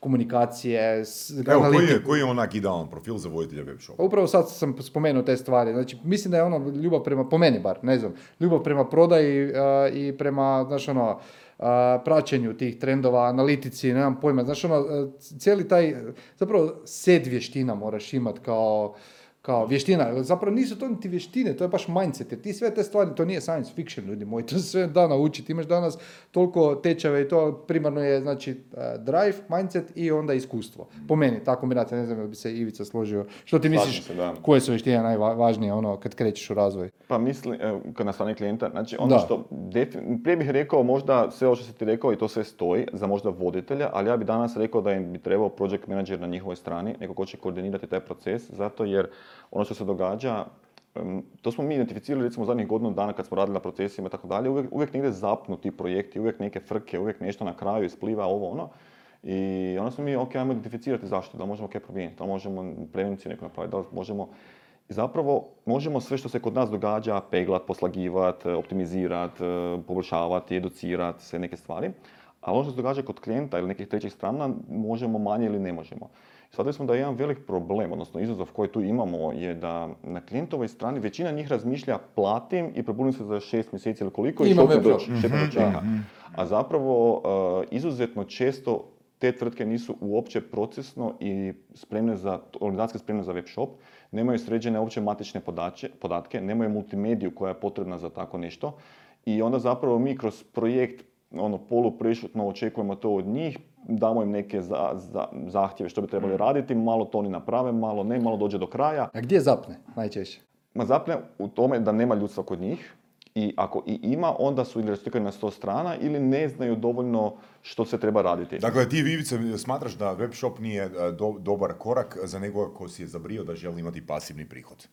komunikacije, analitiku. Evo, koji je onak idealan profil za voditelja web shopa? Upravo sad sam spomenuo te stvari. Znači, mislim da je ono ljubav prema, po meni bar, ne znam, ljubav prema prodaji i prema, znaš, ono, praćenju tih trendova, analitici, nemam pojma. Znaš, ono, cijeli taj, zapravo, set vještina moraš imati kao vještina. Zapravo nisu to niti vještine, to je baš mindset. Jer ti sve te stvari, to nije science fiction, ljudi moji, to sve da naučiti. Imaš danas toliko tečajeva i to primarno je, znači, drive, mindset i onda iskustvo. Po meni, ta kombinacija, ne znam da bi se Ivica složio. Što ti misliš, koje su vještine najvažnije ono, kad krećeš u razvoj? Pa mislim, kad nastavljanje klijenta, znači ono što, prije bih rekao možda sve ovo što si ti rekao i to sve stoji za možda voditelja, ali ja bih danas rekao da im bi trebao project manager na njihovoj strani, neko ko će koordinirati taj proces, zato jer ono što se događa, to smo mi identificirali recimo zadnjih godinu dana kad smo radili na procesima i tako dalje, uvijek negdje zapnu ti projekti, uvijek neke frke, uvijek nešto na kraju ispliva ovo ono. I onda smo mi, ok, ajmo identificirati zašto, da možemo kaj promijeniti, da možemo prevenciju neku napraviti, da možemo... I zapravo možemo sve što se kod nas događa peglat, poslagivat, optimizirat, poboljšavati, educirat, sve neke stvari. Ali ono što se događa kod klijenta ili nekih trećih strana, možemo manje ili ne možemo. Shvatili smo da je jedan velik problem, odnosno izazov koji tu imamo, je da na klijentovoj strani većina njih razmišlja platim i probudim se za 6 mjeseci ili koliko i šopim do čeka. A zapravo izuzetno često te tvrtke nisu uopće procesno i spremne za, organizacijski spremne za web shop, nemaju sređene uopće matične podatke, nemaju multimediju koja je potrebna za tako nešto i onda zapravo mi kroz projekt ono, poluprešutno očekujemo to od njih, damo im neke zahtjeve što bi trebali raditi, malo to oni naprave, malo ne, malo dođe do kraja. A gdje zapne najčešće? Ma zapne u tome da nema ljudstva kod njih i ako i ima, onda su ili rastikani na 100 strana ili ne znaju dovoljno što se treba raditi. Dakle, ti Ivica smatraš da web shop nije dobar korak za nekoga ko si je zabrio da želi imati pasivni prihod?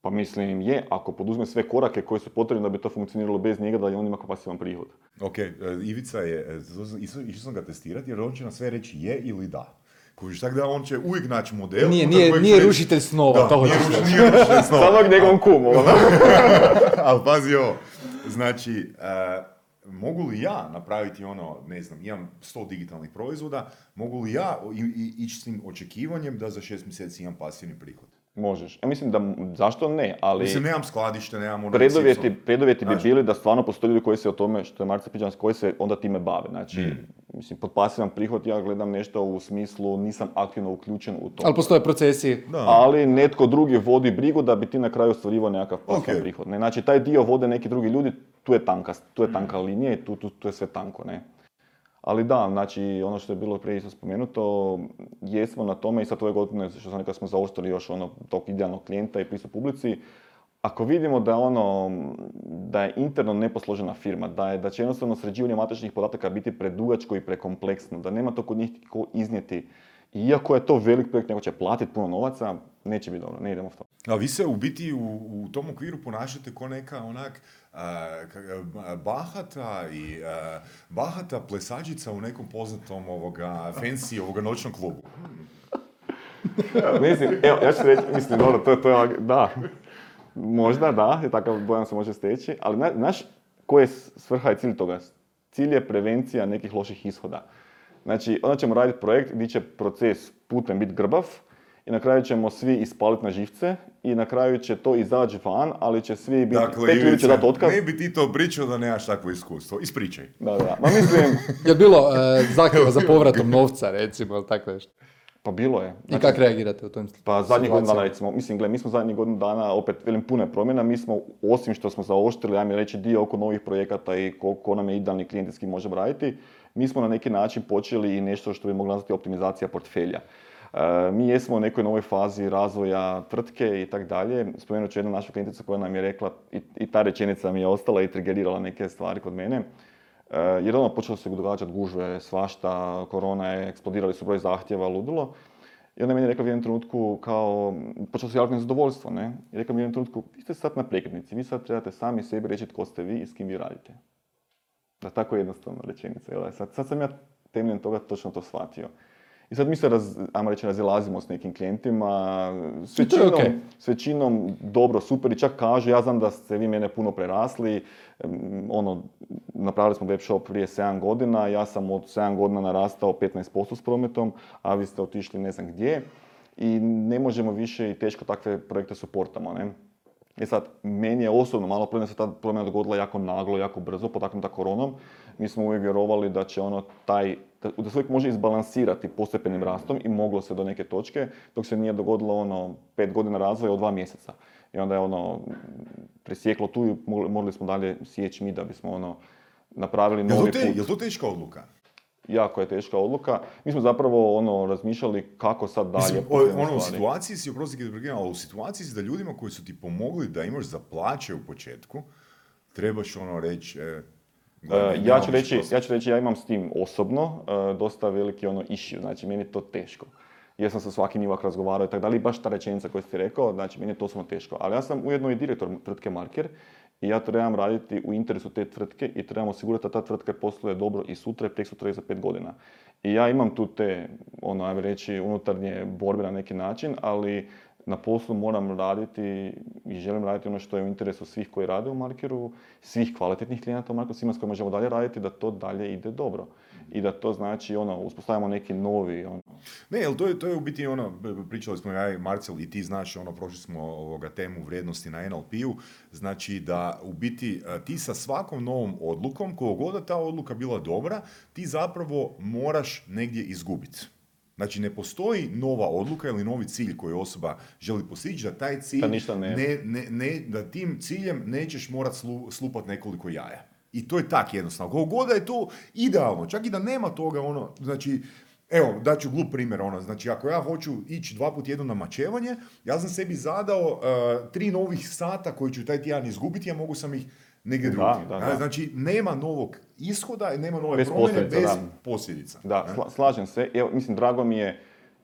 Pa mislim je, ako poduzme sve korake koje su potrebne da bi to funkcioniralo bez njega, da je on ima pasivan prihod. Ok, Ivica je, išao sam ga testirati jer on će na sve reći je ili da. Kojiš, tako da on će uvijek naći model. Nije rušitelj snova. Da, nije rušitelj snova. Samo njegovom kumu. Ali pazi ovo, znači, mogu li ja napraviti ono, ne znam, imam 100 digitalnih proizvoda, mogu li ja ići s tim očekivanjem da za 6 mjeseci imam pasivni prihod? Možeš. Ja mislim da, zašto ne, ali... Mislim, nemam skladište, nemam... Predovjeti bi bili da stvarno postoji ljudi koji se o tome, što je Marca Piđans, koji se onda time bave. Znači, mislim, pod pasivan prihod ja gledam nešto u smislu nisam aktivno uključen u to. Ali postoje procesi. Da. Ali netko drugi vodi brigu da bi ti na kraju ostvarivao nekakav pasivan prihod. Ne? Znači, taj dio vode neki drugi ljudi, tu je tanka linija i tu je sve tanko, ne? Ali da, znači, ono što je bilo prije isto spomenuto, jesmo na tome i sad ove godine, što sam nekada smo zaoštili još ono tog idealnog klijenta i pristup publici, ako vidimo da je ono, da je interno neposložena firma, da će jednostavno sređivanje matičnih podataka biti predugačko i prekompleksno, da nema to kod njih tko iznijeti, iako je to velik projekt, neko će platiti puno novaca, neće biti dobro, ne idemo v to. A vi se u biti u tom okviru ponašate ko neka onak bahata plesađica u nekom poznatom fancy noćnom klubu. Mislim, evo, ja ću reći, mislim, dobro, to je, da, možda da, je takav dojam se može steći, ali znaš koja je svrha i cilj toga? Cilj je prevencija nekih loših ishoda. Znači, onda ćemo raditi projekt gdje će proces putem biti grbav, i na kraju ćemo svi ispaliti na živce i na kraju će to izaći van, ali će svi biti... Dakle, Ivica, će dati otkaz. Ne bi ti to pričao da nemaš takvo iskustvo. Ispričaj. Da. Ma mislim... Je bilo zahtjeva za povratom novca, recimo, ili tako nešto? Pa bilo je. Znači, i kako reagirate u tom situaciju? Pa zadnjih godinu dana, recimo, mislim, mi smo zadnjih godinu dana, opet, velim, puno promjena, mi smo, osim što smo zaoštrili, ajmo reći, dio oko novih projekata i ko nam je idealni klijent s kim možemo raditi, mi smo na neki način počeli i nešto što bi mogli nazvati optimizacija portfelja. Mi jesmo u nekoj novoj fazi razvoja tvrtke i tako dalje. Spomenut ću jednu našu klijenticu koja nam je rekla i ta rečenica mi je ostala i trigerirala neke stvari kod mene. Jer ono počelo se događati gužve, svašta, korona je, eksplodirali su broj zahtjeva, ludilo. I onda je meni rekla u jednom trenutku kao, počelo se javljati nezadovoljstvo, ne? I rekla mi u jednom trenutku, vi ste sad na prekretnici, vi sad trebate sami sebi reći tko ste vi i s kim vi radite. Da, tako jednostavna rečenica. Sad sam ja temeljem toga točno to shvatio. I sad mi se, razilazimo s nekim klijentima, s većinom dobro, super i čak kažu, ja znam da ste vi mene puno prerasli, napravili smo web shop prije 7 godina, ja sam od 7 godina narastao 15% s prometom, a vi ste otišli ne znam gdje i ne možemo više i teško takve projekte suportamo, ne? E sad, meni je osobno malo problem, se ta promjena dogodila jako naglo, jako brzo, potaknuta koronom. Mi smo uvijek vjerovali da će da se uvijek može izbalansirati postepenim rastom i moglo se do neke točke, dok se nije dogodilo 5 godina razvoja od 2 mjeseca. I onda je presjeklo tu i morali smo dalje sjeći mi da bismo napravili novi put. Je li to teška odluka? Jako je teška odluka. Mi smo zapravo razmišljali kako sad dalje. U situaciji si, u situaciji si da ljudima koji su ti pomogli da imaš za plaće u početku, trebaš reći... Ja ću reći, ja imam s tim osobno dosta veliki issue, znači meni je to teško. Ja sam sa svakim njivak razgovarao i tako dalje, baš ta rečenica koju ste rekao, znači meni je to osobno teško. Ali ja sam ujedno i direktor tvrtke Marker i ja trebam raditi u interesu te tvrtke i trebam osigurati da ta tvrtka posluje dobro i sutra, tek sutra i za 5 godina. I ja imam tu te, unutarnje borbe na neki način, ali na poslu moram raditi i želim raditi što je u interesu svih koji rade u Markeru, svih kvalitetnih klijenata u Markeru, svima s kojima možemo dalje raditi, da to dalje ide dobro. I da to znači, uspostavimo neki novi... Ne, jel to je u biti pričali smo ja i Marcel i ti znaš, prošli smo temu vrijednosti na NLP-u, znači da u biti ti sa svakom novom odlukom, koliko god da ta odluka bila dobra, ti zapravo moraš negdje izgubiti. Znači, ne postoji nova odluka ili novi cilj koji osoba želi postići, da taj cilj da tim ciljem nećeš morati slupati nekoliko jaja. I to je tak jednostavno. Koliko god da je to idealno, čak i da nema toga, znači, evo, daću glup primjer, znači, ako ja hoću ići 2 puta tjedno na mačevanje, ja sam sebi zadao 3 novih sata koji ću taj tjedan izgubiti, a mogu sam ih negdje drugdje. Znači, nema novog ishoda, nema nove bez posljedica. Da, slažem se. Evo, mislim, drago mi je,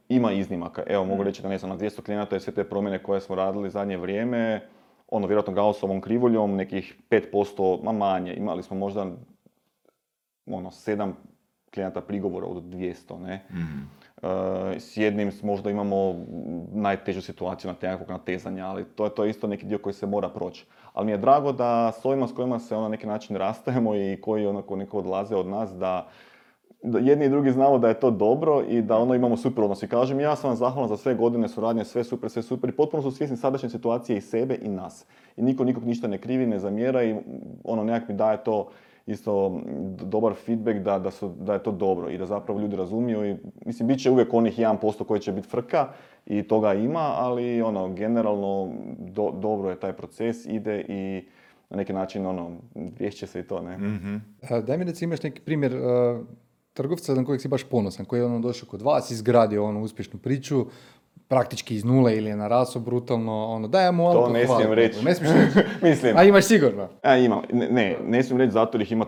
ima iznimaka. Evo, mogu reći da ne znam, na 200 klijenata je sve te promjene koje smo radili zadnje vrijeme, vjerojatno Gaussovom krivoljom, nekih 5%, manje. Imali smo možda 7 klijenata prigovora od 200, ne? Mm-hmm. S jednim možda imamo najtežu situaciju nekakvog natezanja, ali to je isto neki dio koji se mora proći. Ali mi je drago da s ovima s kojima se na neki način rastajemo i koji neko odlaze od nas, da jedni i drugi znamo da je to dobro i da imamo super odnos. I kažem, ja sam vam zahvalan za sve godine suradnje, sve super i potpuno su svjesni sadašnje situacije i sebe i nas. I niko nikog ništa ne krivi, ne zamjera i nekak mi daje to isto dobar feedback da je to dobro i da zapravo ljudi razumiju i mislim bit će uvijek onih 1% koji će biti frka i toga ima, ali generalno dobro je taj proces, ide i na neki način vješće se i to, ne? Mm-hmm. Daj mi recimo imaš neki primjer trgovca na kojeg si baš ponosan, koji je došao kod vas, izgradio uspješnu priču, praktički iz nule ili je naraso brutalno, daj mu to ne smijem reći. Ne smiješ reći? Mislim. A imaš sigurno? A imam, ne smijem reći zato jer ih ima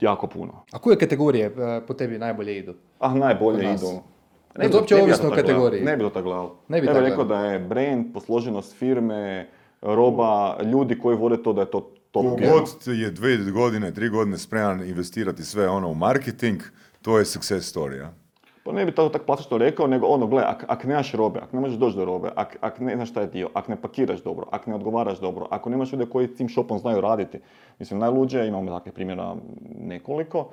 jako puno. A koje kategorije po tebi najbolje idu? Najbolje idu. Ne bi to uopće ovisno o kategoriji. Ne bi to tako gledalo. Ne bi tako rekao da je brand, posloženost firme, roba, ljudi koji vode to da je to top. Kogod je 2 godine, 3 godine spreman investirati sve u marketing, to je success story, a? Ne bi tako plastično rekao, nego gledaj, ako nemaš robe, ako ne možeš doći do robe, ako ne znaš šta je dio, ako ne pakiraš dobro, ako ne odgovaraš dobro, ako nemaš ljude koji s tim shopom znaju raditi. Mislim, najluđe, imamo takve primjera nekoliko,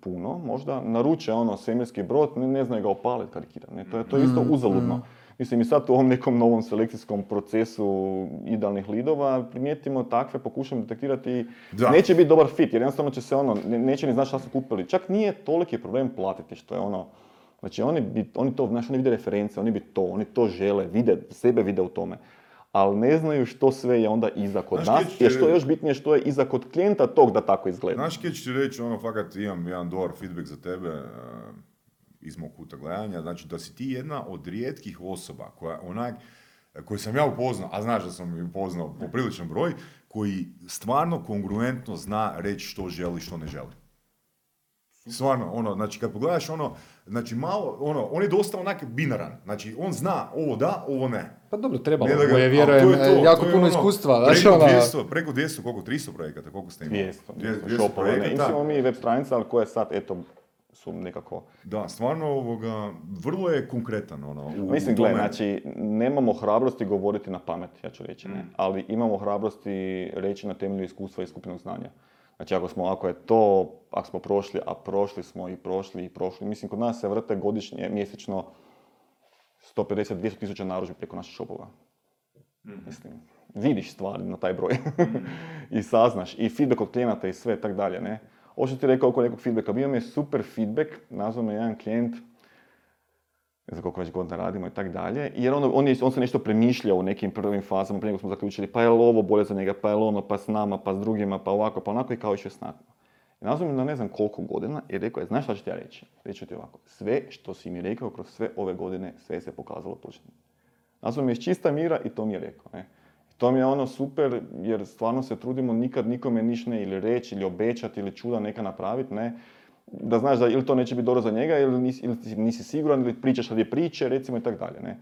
puno možda, naruče svemirski brod, ne znaju ga opaliti, karikiram, ne? To je isto uzaludno. Mislim, i sad u ovom nekom novom selekcijskom procesu idealnih lidova primijetimo takve, pokušamo detektirati i neće biti dobar fit, jer jednostavno će se neće ni znati šta su kupili. Čak nije toliki problem platiti, što je Znači, oni vide reference, oni to žele, sebe vide u tome. Ali ne znaju što sve je onda iza kod nas, jer što je još bitnije, što je iza kod klijenta tog da tako izgleda. Znaš, kje ću ti reći, fakat imam jedan dobar feedback za tebe iz mog kuta gledanja, znači da si ti jedna od rijetkih osoba koju sam ja upoznao, a znaš da sam ju upoznao po priličnom broju, koji stvarno kongruentno zna reći što želi, što ne želi. Stvarno, znači kad pogledaš znači malo, on je dosta onak binaran, znači on zna ovo da, ovo ne. Pa dobro, trebalo, ovo je vjerujem, jako puno iskustva. Preko 200, koliko, 300 projekata, koliko ste imali? 200 šopova, ne, imamo mi web stranica, ali koja je sad, su nekako... Da, stvarno vrlo je konkretan. Mislim, tome... znači, nemamo hrabrosti govoriti na pamet, ja ću reći, ne? Ali imamo hrabrosti reći na temelju iskustva i skupnog znanja. Znači, ako smo prošli, a prošli smo i prošli. Mislim, kod nas se vrte godišnje, mjesečno 150-200 tisuća narudžbi preko naših shopova. Mislim, vidiš stvari na taj broj i saznaš i feedback od klijenata i sve, tak dalje, ne? Ovo što ti rekao oko nekog feedbacka, bio mi je super feedback, nazvao me jedan klijent, ne znam koliko već godina radimo i tak dalje, jer on se nešto premišljao u nekim prvim fazama, prije nego smo zaključili, pa je li ovo bolje za njega, pa je li ono, pa s nama, pa s drugima, pa ovako, pa onako i kao išao s nama. Nazvao me na ne znam koliko godina i rekao je, znaš šta ću ti ja reći? Reći ću ti ovako, sve što si mi rekao kroz sve ove godine, sve se pokazalo točno. Nazvao me iz čista mira i to mi je rekao, ne? To mi je super, jer stvarno se trudimo nikad nikome ništa ne ili reći, ili obećati, ili čuda neka napraviti, ne? Da znaš da ili to neće biti dobro za njega, ili nisi siguran, ili pričaš radi priče, recimo i tak dalje, ne?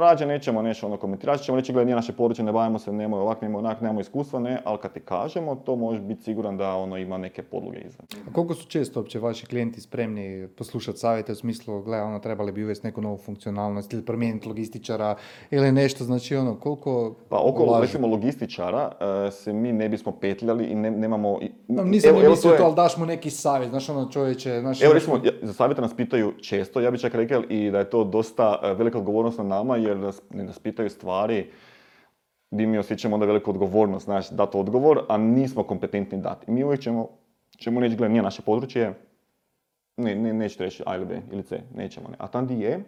Rađe nećemo nešto komentirati, ćemo reći, gledaj, nije naše područje, ne bavimo se, nemoj ovak, nemoj onak, nemamo iskustva, ne? Ali kad ti kažemo, to možeš biti siguran da ima neke podloge iza. A koliko su često uopće vaši klijenti spremni poslušati savjete u smislu, gledaj, trebali bi uvesti neku novu funkcionalnost ili promijeniti logističara ili nešto, znači koliko... Pa oko, recimo, logističara se mi ne bismo petljali i nemamo... Nisam ne mislio to, ali daš mu neki savjet, znaš čovječe... Evo, recimo, za savjete nas pitaju često, ja bih čak rekao i da je to dosta velika odgovornost na nama, jer nas pitaju stvari gdje mi osjećamo onda veliku odgovornost, znači dati odgovor, a nismo kompetentni dati. I mi uvijek ćemo reći, gledaj, nije naše područje, nećete reći A ili B ili C, nećemo. Ne. A tam gdje je,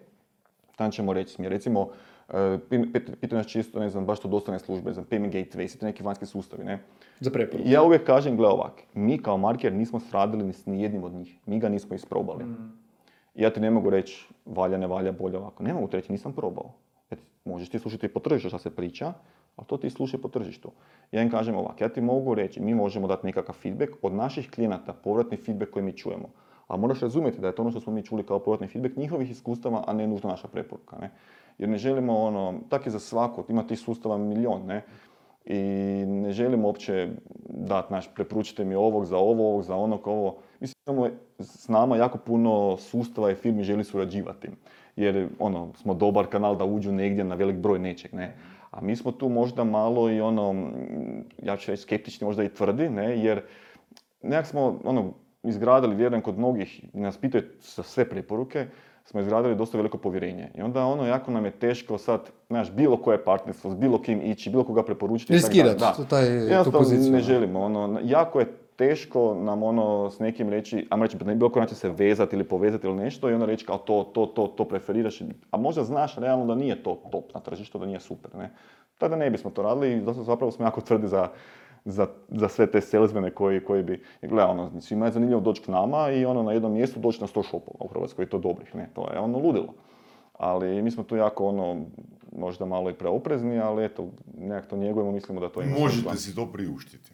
tam ćemo reći smjer. Recimo, pitaju nas čisto, ne znam, baš to dostavne službe, znam, payment gateway, svi te neki vanjski sustavi, ne? Za preporuku. Ja uvijek kažem, gledaj ovak, mi kao Marker nismo sradili ni s nijednim od njih, mi ga nismo isprobali. Ja ti ne mogu reći valja, ne valja, bolje ovako. Ne mogu ti reći, nisam probao. Možeš ti slušati po tržištu šta se priča, ali to ti slušaj po tržištu. Ja im kažem ovako, ja ti mogu reći, mi možemo dati nekakav feedback od naših klijenata, povratni feedback koji mi čujemo. A moraš razumjeti da je to ono što smo mi čuli kao povratni feedback njihovih iskustava, a ne nužno naša preporuka. Ne? Jer ne želimo tak je za svako, ima tih sustava milion, ne? I ne želimo uopće dati naš, preporučite mi ovog za ovo, ovog za onog, ovo. Mislim, imamo s nama jako puno sustava i firmi želi surađivati. Jer, smo dobar kanal da uđu negdje na velik broj nečeg, ne. A mi smo tu možda malo i ja ću reći skeptični, možda i tvrdi, ne, jer nekak smo, izgradili, vjerujem kod mnogih, nas pitaju sa sve preporuke, smo izgradili dosta veliko povjerenje. I onda jako nam je teško sad, znaš, bilo koje partnerstvo, s bilo kim ići, bilo koga preporučiti. Riskirati tu poziciju. Ne želimo, jako je teško nam s nekim reći, ajmo reći, bilo koji način se vezati ili povezati ili nešto i reći kao to preferiraš, a možda znaš realno da nije to top na tržištu, da nije super, ne. Tada ne bismo to radili i zapravo smo jako tvrdi za sve te salesmene koji bi, gledaj, svima je zanimljivo doći k nama i na jednom mjestu doći na 100 shopova u Hrvatskoj i to dobrih, ne, to je ludilo. Ali mi smo tu jako možda malo i preoprezni, ali eto, nekako to njegujemo, mislimo da to ima. Možete si to priuštiti.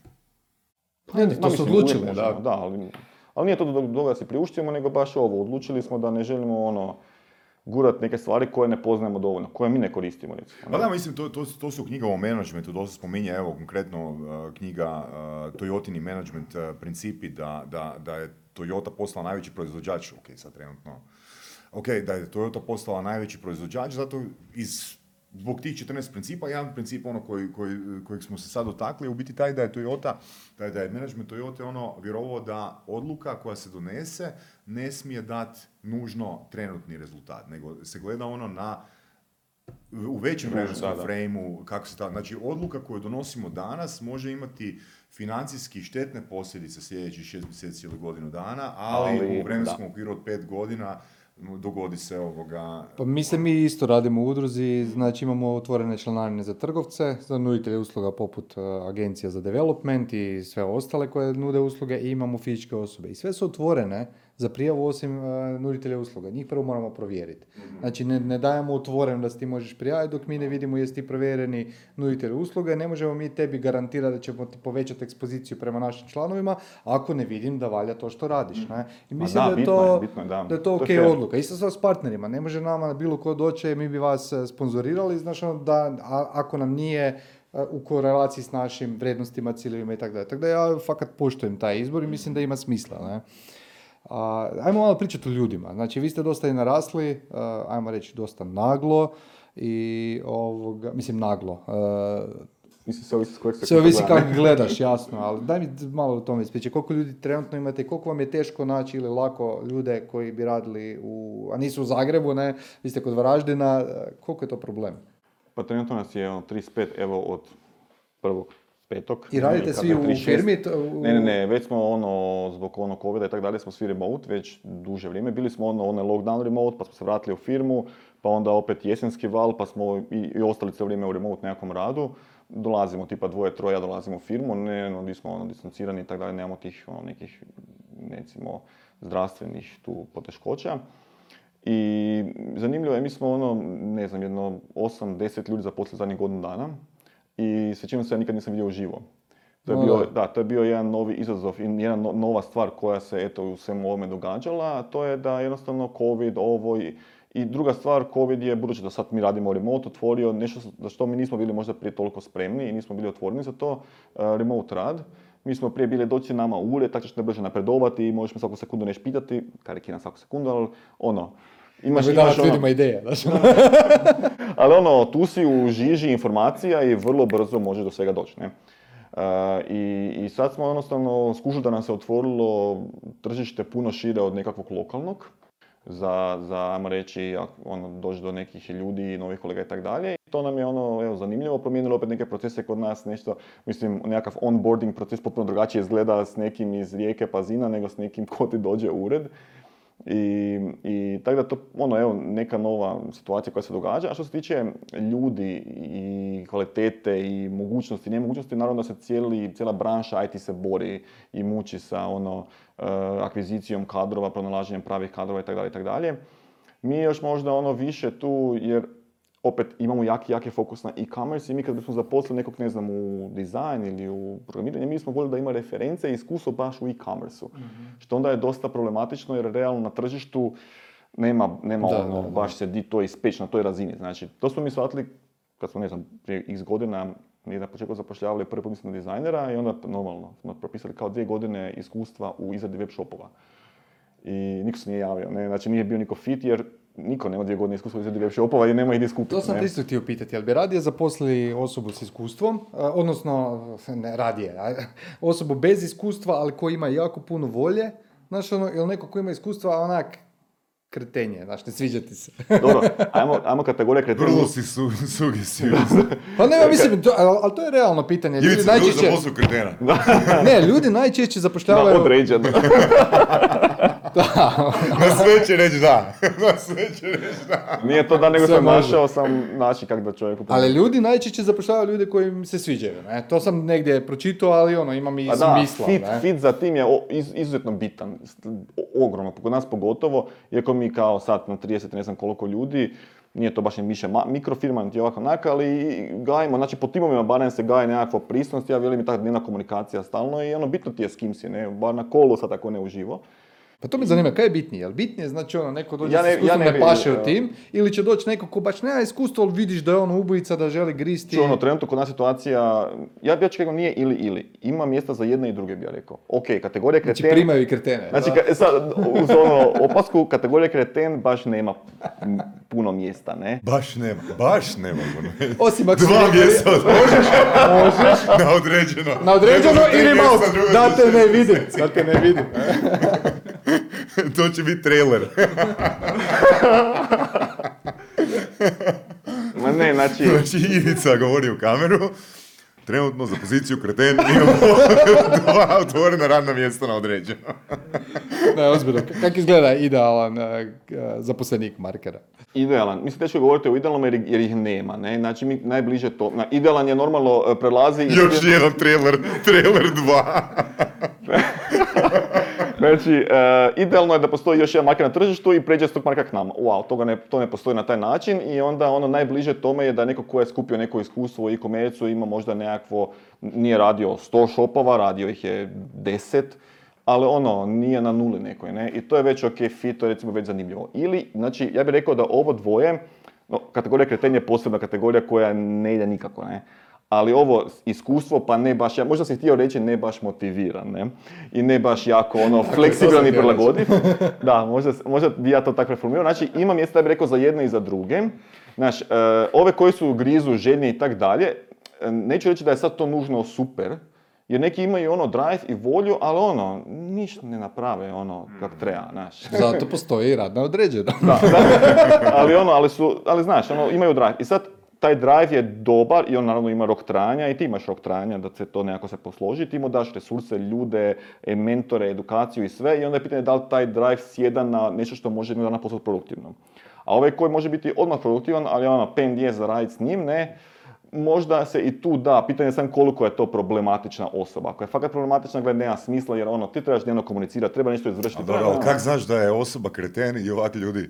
Ne, to su odlučili, da. Ali nije to do toga da si priuštimo, nego baš ovo. Odlučili smo da ne želimo gurati neke stvari koje ne poznajemo dovoljno, koje mi ne koristimo. Pa da, mislim, to su knjiga o menadžmentu, to se spominje, evo, konkretno knjiga Toyotini management principi, da je Toyota postala najveći proizvođač, da je Toyota postala najveći proizvođač, zato zbog tih 14 principa, jedan princip kojeg smo se sad dotakli, u biti taj da je Toyota, da je management Toyota vjerovao da odluka koja se donese ne smije dati nužno trenutni rezultat, nego se gleda u većem vremenskom frame-u, kako se znači odluka koju donosimo danas može imati financijski štetne posljedice sljedećih 6 mjeseci ili godinu dana, ali u vremenskom okviru od 5 godina dogodi se ovoga... Pa mi isto radimo u udruzi, znači imamo otvorene članarine za trgovce, za nuditelje usluga poput agencija za development i sve ostale koje nude usluge i imamo fizičke osobe. I sve su otvorene za prijavu osim nuditelja usluga. Njih prvo moramo provjeriti. Znači ne dajemo otvoren da ti možeš prijaviti dok mi ne vidimo jesi ti provjereni nuditelj usluga. Ne možemo mi tebi garantirati da ćemo ti povećati ekspoziciju prema našim članovima ako ne vidim da valja to što radiš. Ne? I mislim da je to okej odluka. Isto sa s partnerima. Ne može nama bilo ko doći, mi bi vas sponzorirali. Znaš ako nam nije u korelaciji s našim vrednostima, ciljevima itd. Tako da ja fakat poštujem taj izbor i mislim da ima smisla. Ne? Ajmo malo pričati o ljudima. Znači, vi ste dosta i narasli, ajmo reći dosta naglo i mislim naglo. Mislim, sve ovisi kako gledaš, jasno, ali daj mi malo o tome ispričaj. Koliko ljudi trenutno imate i koliko vam je teško naći ili lako ljude koji bi radili u, a nisu u Zagrebu, ne, vi ste kod Varaždina, koliko je to problem? Pa trenutno nas je 35, evo od 1.5. I radite svi u 36. firmi? Ne, već smo zbog COVID-a i tako dalje smo svi remote, već duže vrijeme. Bili smo onaj lockdown remote, pa smo se vratili u firmu, pa onda opet jesenski val, pa smo i ostali cijelo vrijeme u remote nekakvom radu. Dolazimo tipa 2-3, dolazimo u firmu, nismo distancirani i tako dalje, nemamo tih nekih, recimo, zdravstvenih tu poteškoća. I zanimljivo je, mi smo jedno 8-10 ljudi zaposlili zadnjih godinu dana i s većinom se ja nikad nisam vidio uživo. To je bio jedan novi izazov i jedna nova stvar koja se u svemu ovome događala, a to je da jednostavno COVID, i druga stvar, COVID je, budući da sad mi radimo remote, otvorio nešto za što mi nismo bili možda prije toliko spremni i nismo bili otvoreni za to, remote rad. Mi smo prije bili doći nama u ured, tako ćeš najbrže napredovati i možeš me svaku sekundu nešto pitati, karikiram svaku sekundu, ali Imaš ljudima ideja, znaš. Ali tu si u žiži informacija i vrlo brzo možeš do svega doći, ne? I sad smo jednostavno skušali da nam se otvorilo tržište puno šire od nekakvog lokalnog. Ajmo reći, doći do nekih ljudi, novih kolega i tako dalje. To nam je zanimljivo, promijenilo opet neke procese kod nas, nešto, mislim, nekakav onboarding proces potpuno drugačije izgleda s nekim iz Rijeke Pazina nego s nekim ko ti dođe u ured. I tako da to, neka nova situacija koja se događa. A što se tiče ljudi i kvalitete i mogućnosti, nemogućnosti, naravno da se cijela branša IT se bori i muči sa akvizicijom kadrova, pronalaženjem pravih kadrova itd. Mi još možda više tu, jer opet imamo jaki fokus na e-commerce i mi kad bismo zaposlili nekog, u dizajn ili u programiranje, mi smo voljeli da ima reference i iskustvo baš u e-commerce-u. Mm-hmm. Što onda je dosta problematično jer realno na tržištu nema baš se di to ispeć na toj razini. Znači, to smo mi shvatili kad smo, prije x godina na početku zapošljavali prvi put dizajnera i onda normalno smo propisali kao 2 godine iskustva u izradi web shopova. I niko se nije javio, ne? Znači nije bio niko fit jer niko nema 2 godine iskustva izradi web shopova i nema ih gdje skupiti. To sam ti isto htio pitati, ali bi radije zaposlili osobu s iskustvom, osobu bez iskustva, ali koja ima jako puno volje, ili neko koji ima iskustva, kretenje, ne sviđa ti se. Dobro, ajmo kategorija kretenja. Vrlo si sugestivan. Pa ne, mislim, ali to je realno pitanje. Ljudi najčešće zaposluju kretena. Ne, ljudi najčešće zapošljavaju... Na određeno. Na sve će reći da. Nije to da, nego sam našao način kako da čovjeku... Ali ljudi najčešće zapošljavaju ljude koji im se sviđaju. Ne? To sam negdje pročitao, ali imam i smisla. Fit za tim je izuzetno bitan. Ogromno, kod nas pogotovo, iako mi kao sad na 30 ne znam koliko ljudi, nije to baš ni više mikrofirma, niti ovako onaka, ali gajimo, znači po timovima barem se gaje nekakva prisnost, ja velim i tako dnevna komunikacija stalno i bitno ti je s kim si, ne, bar na kolu sad ako ne uživo. Pa to me zanima, kaj je bitnije? Jel bitnije, znači neko dođe s iskustvom ne paše u tim, ili će doći neko ko baš nema iskustvo, ali vidiš da je ubojica, da želi gristi? Trenutno kod nas situacija, ja bih rekao nije ili. Ima mjesta za jedne i druge, bih ja rekao. Ok, kategorija kreten... Znači primaju i kretene. Znači, sad, uz opasku, kategorija kreten baš nema puno mjesta, ne? Baš nema puno mjesta. Osim ako... 2 mjesta možeš. Na određeno ili malo, da te ne vidim. To će biti trailer. Ma ne, znači Ivica govori u kameru. Trenutno za poziciju kreten imamo 2 otvorena radna mjesta na određeno. Ne, ozbiljno. Kako izgleda idealan zaposlenik Markera? Idealan. Mislim, teško govorite o idealnom jer ih nema, ne? Znači, mi najbliže to. Idealan je normalno prelazi... Još jedan trailer 2. Znači, idealno je da postoji još jedan marker na tržištu i pređe s tog marka k nama. Wow, to ne postoji na taj način i onda najbliže tome je da neko ko je skupio neko iskustvo u e-commerce-u ima možda nekakvo, nije radio 100 shopova, radio ih je 10, ali nije na nuli nekoj, ne? I to je već ok fit, to je recimo već zanimljivo. Ili, znači, ja bih rekao da ovo dvoje, kategorija kretenja je posebna kategorija koja ne ide nikako, ne? ali ovo iskustvo pa ne baš, ja možda sam htio reći ne baš motiviran, ne? I ne baš jako fleksibilan i prilagodljiv. Da, možda bi ja to tako reformirao. Znači, ima mjesta, ja bih rekao, za jedne i za druge. Znaš, ove koji su grizu, željni i tak dalje, neću reći da je sad to nužno super, jer neki imaju drive i volju, ali ništa ne naprave kako treba, znaš. Zato postoji i rad na određeno. Ali znaš, imaju drive. I sad, taj drive je dobar i on naravno ima rok trajanja i ti imaš rok trajanja da se to nekako se posloži, ti mu daš resurse, ljude, mentore, edukaciju i sve i onda je pitanje da li taj drive sjeda na nešto što može jednog dana postati produktivno. A ovaj koji može biti odmah produktivan, ali pen je za raditi s njim, ne, možda se i tu da, pitanje je sam koliko je to problematična osoba. Ako je fakat problematična, gleda, nema smisla jer ti trebaš dnevno komunicirati, treba nešto izvršiti. Ali kako znaš da je osoba kreten i ovakvi ljudi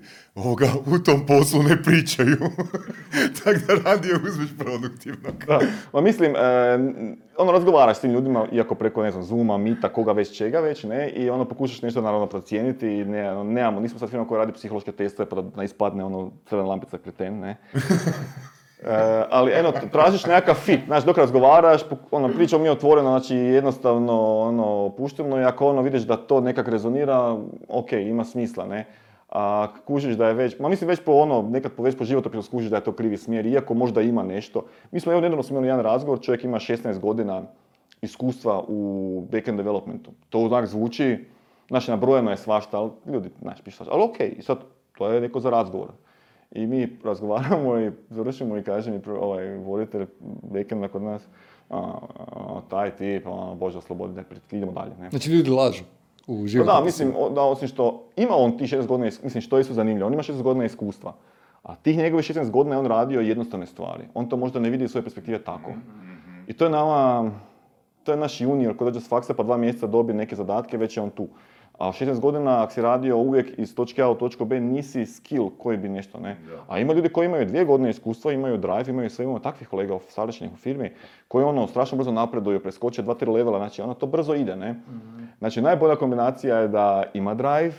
u tom poslu ne pričaju? Tako da radije uzmeš produktivnog. Da, ma mislim, razgovaraš s tim ljudima, iako preko, Zooma, Meeta, koga već čega već, ne, i pokušaš nešto naravno procijeniti i nismo sad firma koja radi psihološke teste pa da ispadne crvena lampica kreten, ne. Ali tražiš nekakav fit, znači dok razgovaraš, pričao mi je otvoreno, znači jednostavno pušteno i ako vidiš da to nekak rezonira, ok, ima smisla, ne? A kužiš da je već, već po nekad već po životu skužiš da je to krivi smjer, iako možda ima nešto. Mi smo nedavno imali jedan razgovor, čovjek ima 16 godina iskustva u backend developmentu. To onak zvuči, znači nabrojeno je svašta, ali ljudi, znači pišta, ali ok, i sad to je neko za razgovor. I mi razgovaramo i završimo i kaže mi voditelj backenda kod nas, taj tip, Bože oslobodi, idemo dalje. Ne? Znači ljudi lažu u životu. Da, mislim, osim što ima on ti 16 godina, mislim što je su zanimljivo, on ima 16 godina iskustva. A tih njegovih 16 godina je on radio jednostavne stvari. On to možda ne vidi iz svoje perspektive tako. I to je nama, to je naš junior koji dođe s faksa pa 2 mjeseca dobije neke zadatke, već je on tu. A u 16 godina, ako si radio uvijek iz točke A u točku B, nisi skill koji bi nešto, ne? A ima ljudi koji imaju 2 godine iskustva, imaju drive, imaju sve, imamo takvih kolega savršenih u firmi, koji strašno brzo napreduju, preskoče 2-3 levela, znači to brzo ide, ne? Mm-hmm. Znači, najbolja kombinacija je da ima drive,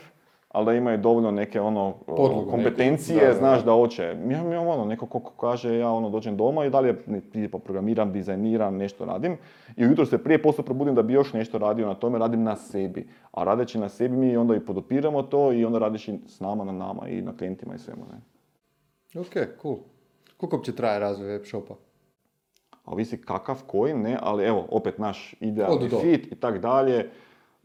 ali da imaju dovoljno neke podlogu, kompetencije, neko, znaš da hoće. Mi imamo neko ko kaže, ja dođem doma i dalje programiram, dizajniram, nešto radim. I ujutro se prije posla probudim da bi još nešto radio na tome, radim na sebi. A radeći na sebi mi onda i podopiramo to i onda radiš i s nama, na nama i na klijentima i svemu. Ne? Ok, cool. Koliko će traje razvoj web shopa? Ovisi kakav koji, ne, ali evo, opet naš idealni fit i tak dalje.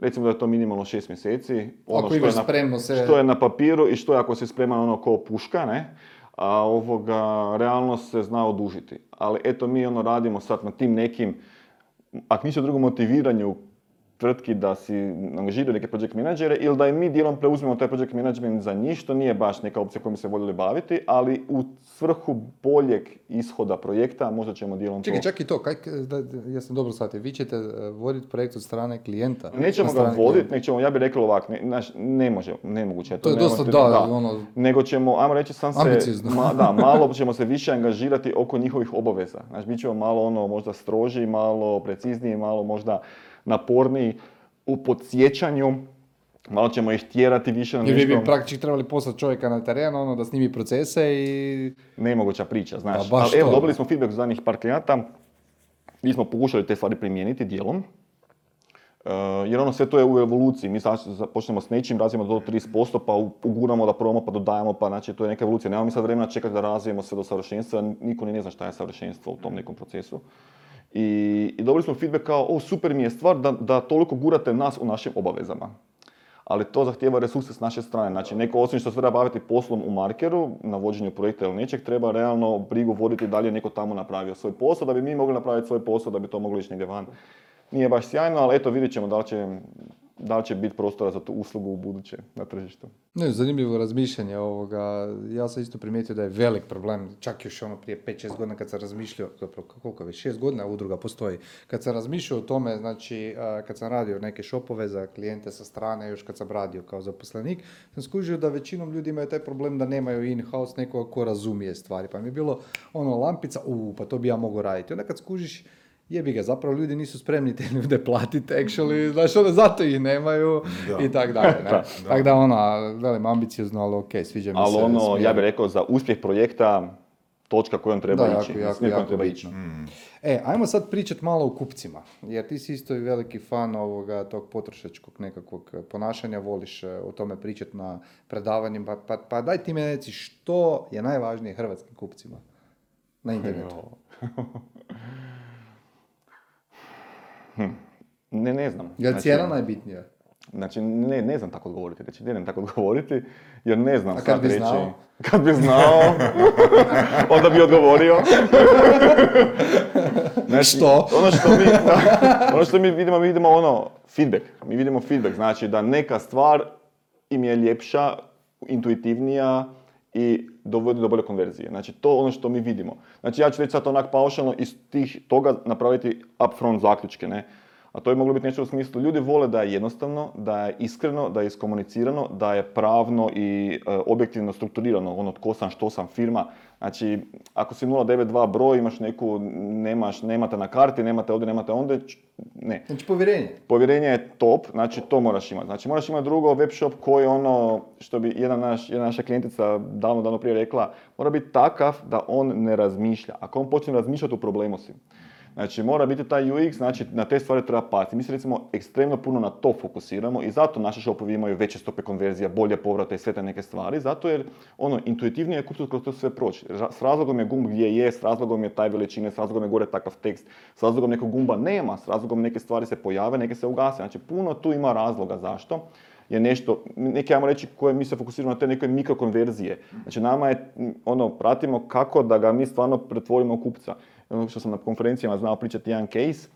Recimo da je to minimalno 6 mjeseci, ako što, što je na papiru i što je ako si spreman kao puška, ne? A realno se zna odužiti. Ali eto mi radimo sad na tim nekim, ako ništa drugo motiviranju tvrtki da si angažiraju neke project menadžere ili da i mi dijelom preuzmemo taj project management za njih, što nije baš neka opcija kojom se voljeli baviti, ali u svrhu boljeg ishoda projekta možda ćemo dijelom to... Čekaj i to, ja sam dobro shvatio, vi ćete voditi projekt od strane klijenta? Nećemo ga voditi, ja bih rekao ovako, nemoguće. To je dosta nego ćemo, ajmo reći, malo ćemo se više angažirati oko njihovih obaveza. Znači, bit ćemo malo možda stroži, malo precizniji, malo možda naporniji u podsjećanju, malo ćemo ih tjerati više na nešto. I vi bi praktički trebali poslati čovjeka na teren, da snimi procese i... Nemoguća priča, znaš. Ali evo, dobili smo feedback od zadnjih par klijenata, mi smo pokušali te stvari primijeniti dijelom, jer sve to je u evoluciji, mi sad počnemo s nečim, razvijemo do 30%, pa uguramo da probamo, pa dodajemo, pa znači to je neka evolucija. Nemamo mi sad vremena čekati da razvijemo sve do savršenstva, niko ni ne zna šta je savršenstvo u tom nekom procesu. I dobili smo feedback kao, super mi je stvar da toliko gurate nas u našim obavezama. Ali to zahtijeva resurse s naše strane. Znači, neko osim što se treba baviti poslom u Markeru, na vođenju projekta ili nečeg, treba realno brigu voditi da li je neko tamo napravio svoj posao, da bi mi mogli napraviti svoj posao, da bi to moglo ići negdje van. Nije baš sjajno, ali eto, vidjet ćemo da li će biti prostora za tu uslugu u buduće na tržištu. Ne, zanimljivo razmišljanje ovoga. Ja sam isto primijetio da je velik problem, čak još prije 5-6 godina kad sam razmišljao, zapravo koliko već, 6 godina udruga postoji, kad sam razmišljao o tome, znači kad sam radio neke shopove za klijente sa strane, još kad sam radio kao zaposlenik, sam skužio da većinom ljudi imaju taj problem da nemaju in-house nekoga ko razumije stvari. Pa mi je bilo lampica, pa to bi ja mogao raditi. Onda kad skužiš, jebi ga, zapravo ljudi nisu spremni te ljude platiti, actually, znaš, zato ih nemaju i tako dalje. Tako da velim ambiciozno, ali ok, sviđa mi se. Ali ja bih rekao, za uspjeh projekta točka kojom treba ići. Ajmo sad pričati malo o kupcima, jer ti si isto i veliki fan ovoga tog potrošačkog nekakvog ponašanja, voliš o tome pričati na predavanjima, pa daj ti mi reci što je najvažnije hrvatskim kupcima na internetu. Ne znam. Jel cijena najbitnija? Znači, ne znam tako odgovoriti, reći, ne znam tako odgovoriti, jer ne znam sad reći. Kad bi znao, onda bi odgovorio. Znači, što? Ono što mi vidimo feedback. Mi vidimo feedback, znači da neka stvar im je ljepša, intuitivnija i dovodi do bolje konverzije. Znači, to ono što mi vidimo. Znači, ja ću reći sad onak paušalno iz tih toga napraviti upfront zaključke, ne? A to je moglo biti nešto u smislu, ljudi vole da je jednostavno, da je iskreno, da je iskomunicirano, da je pravno i objektivno strukturirano, ono tko sam, što sam, firma. Znači, ako si 092 broj, imaš neku, nemate na karti, nemate ovdje, nemate onda, ne. Znači, povjerenje. Povjerenje je top, znači to moraš imati. Znači, moraš imati drugo web shop koji ono, što bi jedna naša klijentica davno prije rekla, mora biti takav da on ne razmišlja. Ako on počne razmišljati, u problemu si. Znači, mora biti taj UX, znači na te stvari treba paziti. Mi se recimo ekstremno puno na to fokusiramo i zato naši shopovi imaju veće stope konverzija, bolje povrata i sve te neke stvari, zato jer ono, intuitivnije je kupcu kroz to sve proći. S razlogom je gumb gdje je, s razlogom je taj veličine, s razlogom je gore takav tekst, s razlogom nekog gumba nema, s razlogom neke stvari se pojave, neke se ugase. Znači, puno tu ima razloga zašto je nešto, neke ajmo reći koje mi se fokusiramo na te neke mikrokonverzije. Znači, nama je, ono, pratimo kako da ga mi stvarno pretvorimo u kupca. Ono što sam na konferencijama znao pričati jedan case,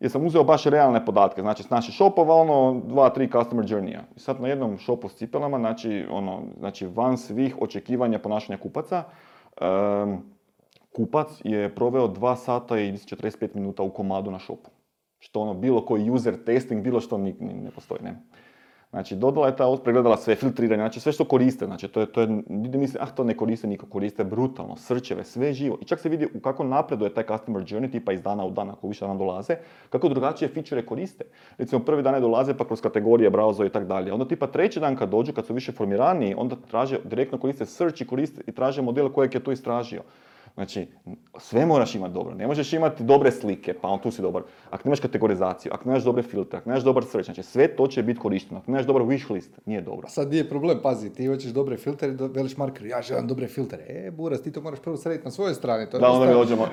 jer sam uzeo baš realne podatke, znači s naših shopova, ono, 2-3 customer journeya. I sad na jednom shopu s cipelama, znači, ono, znači van svih očekivanja ponašanja kupaca, kupac je proveo 2 sata i 45 minuta u komadu na shopu. Što ono, bilo koji user testing, bilo što ne postoji, nema. Znači, dodala je ta, pregledala sve, filtriranje, znači sve što koriste, znači to je ljudi misle, to ne koriste niko, koriste brutalno, srčeve, sve živo. I čak se vidi u kako napreduje taj customer journey, tipa iz dana u dan, ako više dana dolaze, kako drugačije feature koriste. Recimo, prvi dan dolaze pa kroz kategorije, browser i tako dalje. Onda tipa treći dan kad dođu, kad su više formiraniji, onda traže, direktno koriste search i koriste i traže model kojeg je tu istražio. Znači, sve moraš imati dobro, ne možeš imati dobre slike, pa on tu si dobar. Ako nemaš kategorizaciju, ako nemaš dobre filtre, ako nemaš dobar search, znači sve to će biti korišteno. Ako nemaš dobar wishlist, nije dobro. Sad nije problem, pazi, ti hoćeš dobre filtre, veliš Marker, ja želim dobre filtre. Buras, ti to moraš prvo srediti na svojoj strani. To da, onda mi dođemo,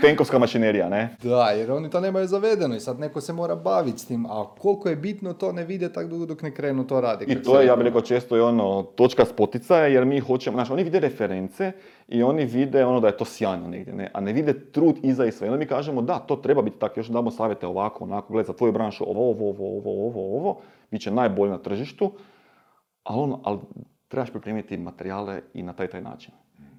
tenkovska mašinerija, ne? Da, jer oni to nemaju zavedeno i sad neko se mora baviti s tim, a koliko je bitno to ne vide tako dugo dok ne krenu to raditi. I to je, ja bih rekao, često je ono točka spoticaja, jer mi hoćemo, znači oni vide reference i oni vide ono da je to sjajno negdje, ne? A ne vide trud iza i sve. Onda mi kažemo da, to treba biti tako, još damo savjete ovako, onako, gled za tvoju branšu, ovo, bit će najbolje na tržištu, ali trebaš pripremiti materijale i na taj način.